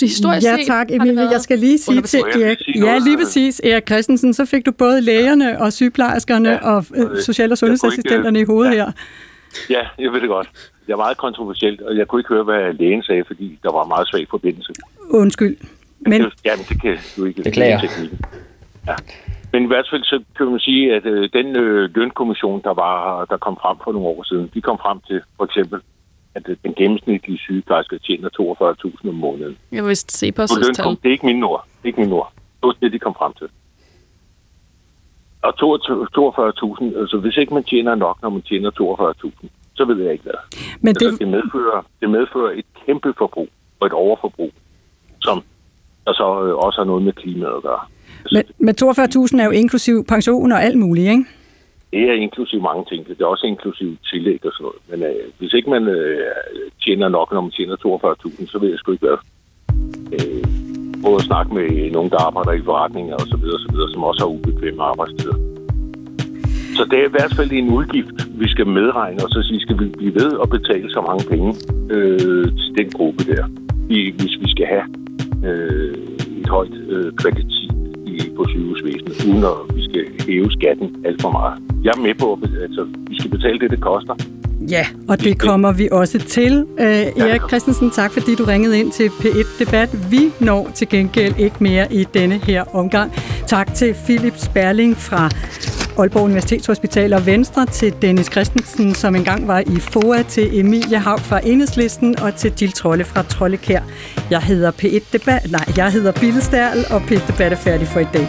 historisk ja, tak, Emilie. Jeg skal lige sige til Erik. Ja, lige præcis, Erik Christensen. Så fik du både lægerne og sygeplejerskerne ja, og øh, social- og sundhedsassistenterne ikke, øh, i hovedet ja. her. Ja, jeg ved det godt. Det var meget kontroversielt, og jeg kunne ikke høre, hvad lægen sagde, fordi der var meget svag forbindelse. Undskyld. Men... Ja, men det kan du ikke. Beklager. Ja. Men i hvert fald så kan man sige, at øh, den øh, lønkommission, der var, der kom frem for nogle år siden, de kom frem til for eksempel, at den gennemsnitlige sygeplejerske tjener toogfyrre tusind om måneden. Jeg vil se på lønkom, det er ikke mine ord. Det er ikke mine ord. Det var det, de kom frem til. Og toogfyrre tusind, altså hvis ikke man tjener nok, når man tjener toogfyrre tusind, så ved jeg ikke hvad. Men det... Det, medfører, det medfører et kæmpe forbrug og et overforbrug, som altså også har noget med klimaet at gøre. Men, men toogfyrre tusind er jo inklusiv pension og alt muligt, ikke? Det er inklusiv mange ting. Det er også inklusiv tillæg og sådan noget. Men øh, hvis ikke man øh, tjener nok, når man tjener toogfyrre tusind, så vil jeg sgu ikke være øh, både at snakke med nogen, der arbejder i forretninger og så videre, og så videre, som også har ubekvemme arbejdstider. Så det er i hvert fald en udgift, vi skal medregne, og så sige, skal vi blive ved at betale så mange penge øh, til den gruppe der, hvis vi skal have øh, et højt øh, kvalitet på sygehusvæsenet, uden at vi skal hæve skatten alt for meget. Jeg er med på, at altså, vi skal betale det, det koster. Ja, og det kommer vi også til. Øh, Erik Christensen, tak fordi du ringede ind til P et Debat. Vi når til gengæld ikke mere i denne her omgang. Tak til Phillip Sperling fra Aalborg Universitets Hospital og Venstre, til Dennis Kristensen, som engang var i F O A, til Emilie Haug fra Enhedslisten og til Jill Trolle fra Trolle Care. Jeg hedder P et Debat. Nej, jeg hedder Bille Sterll, og P et Debat er færdig for i dag.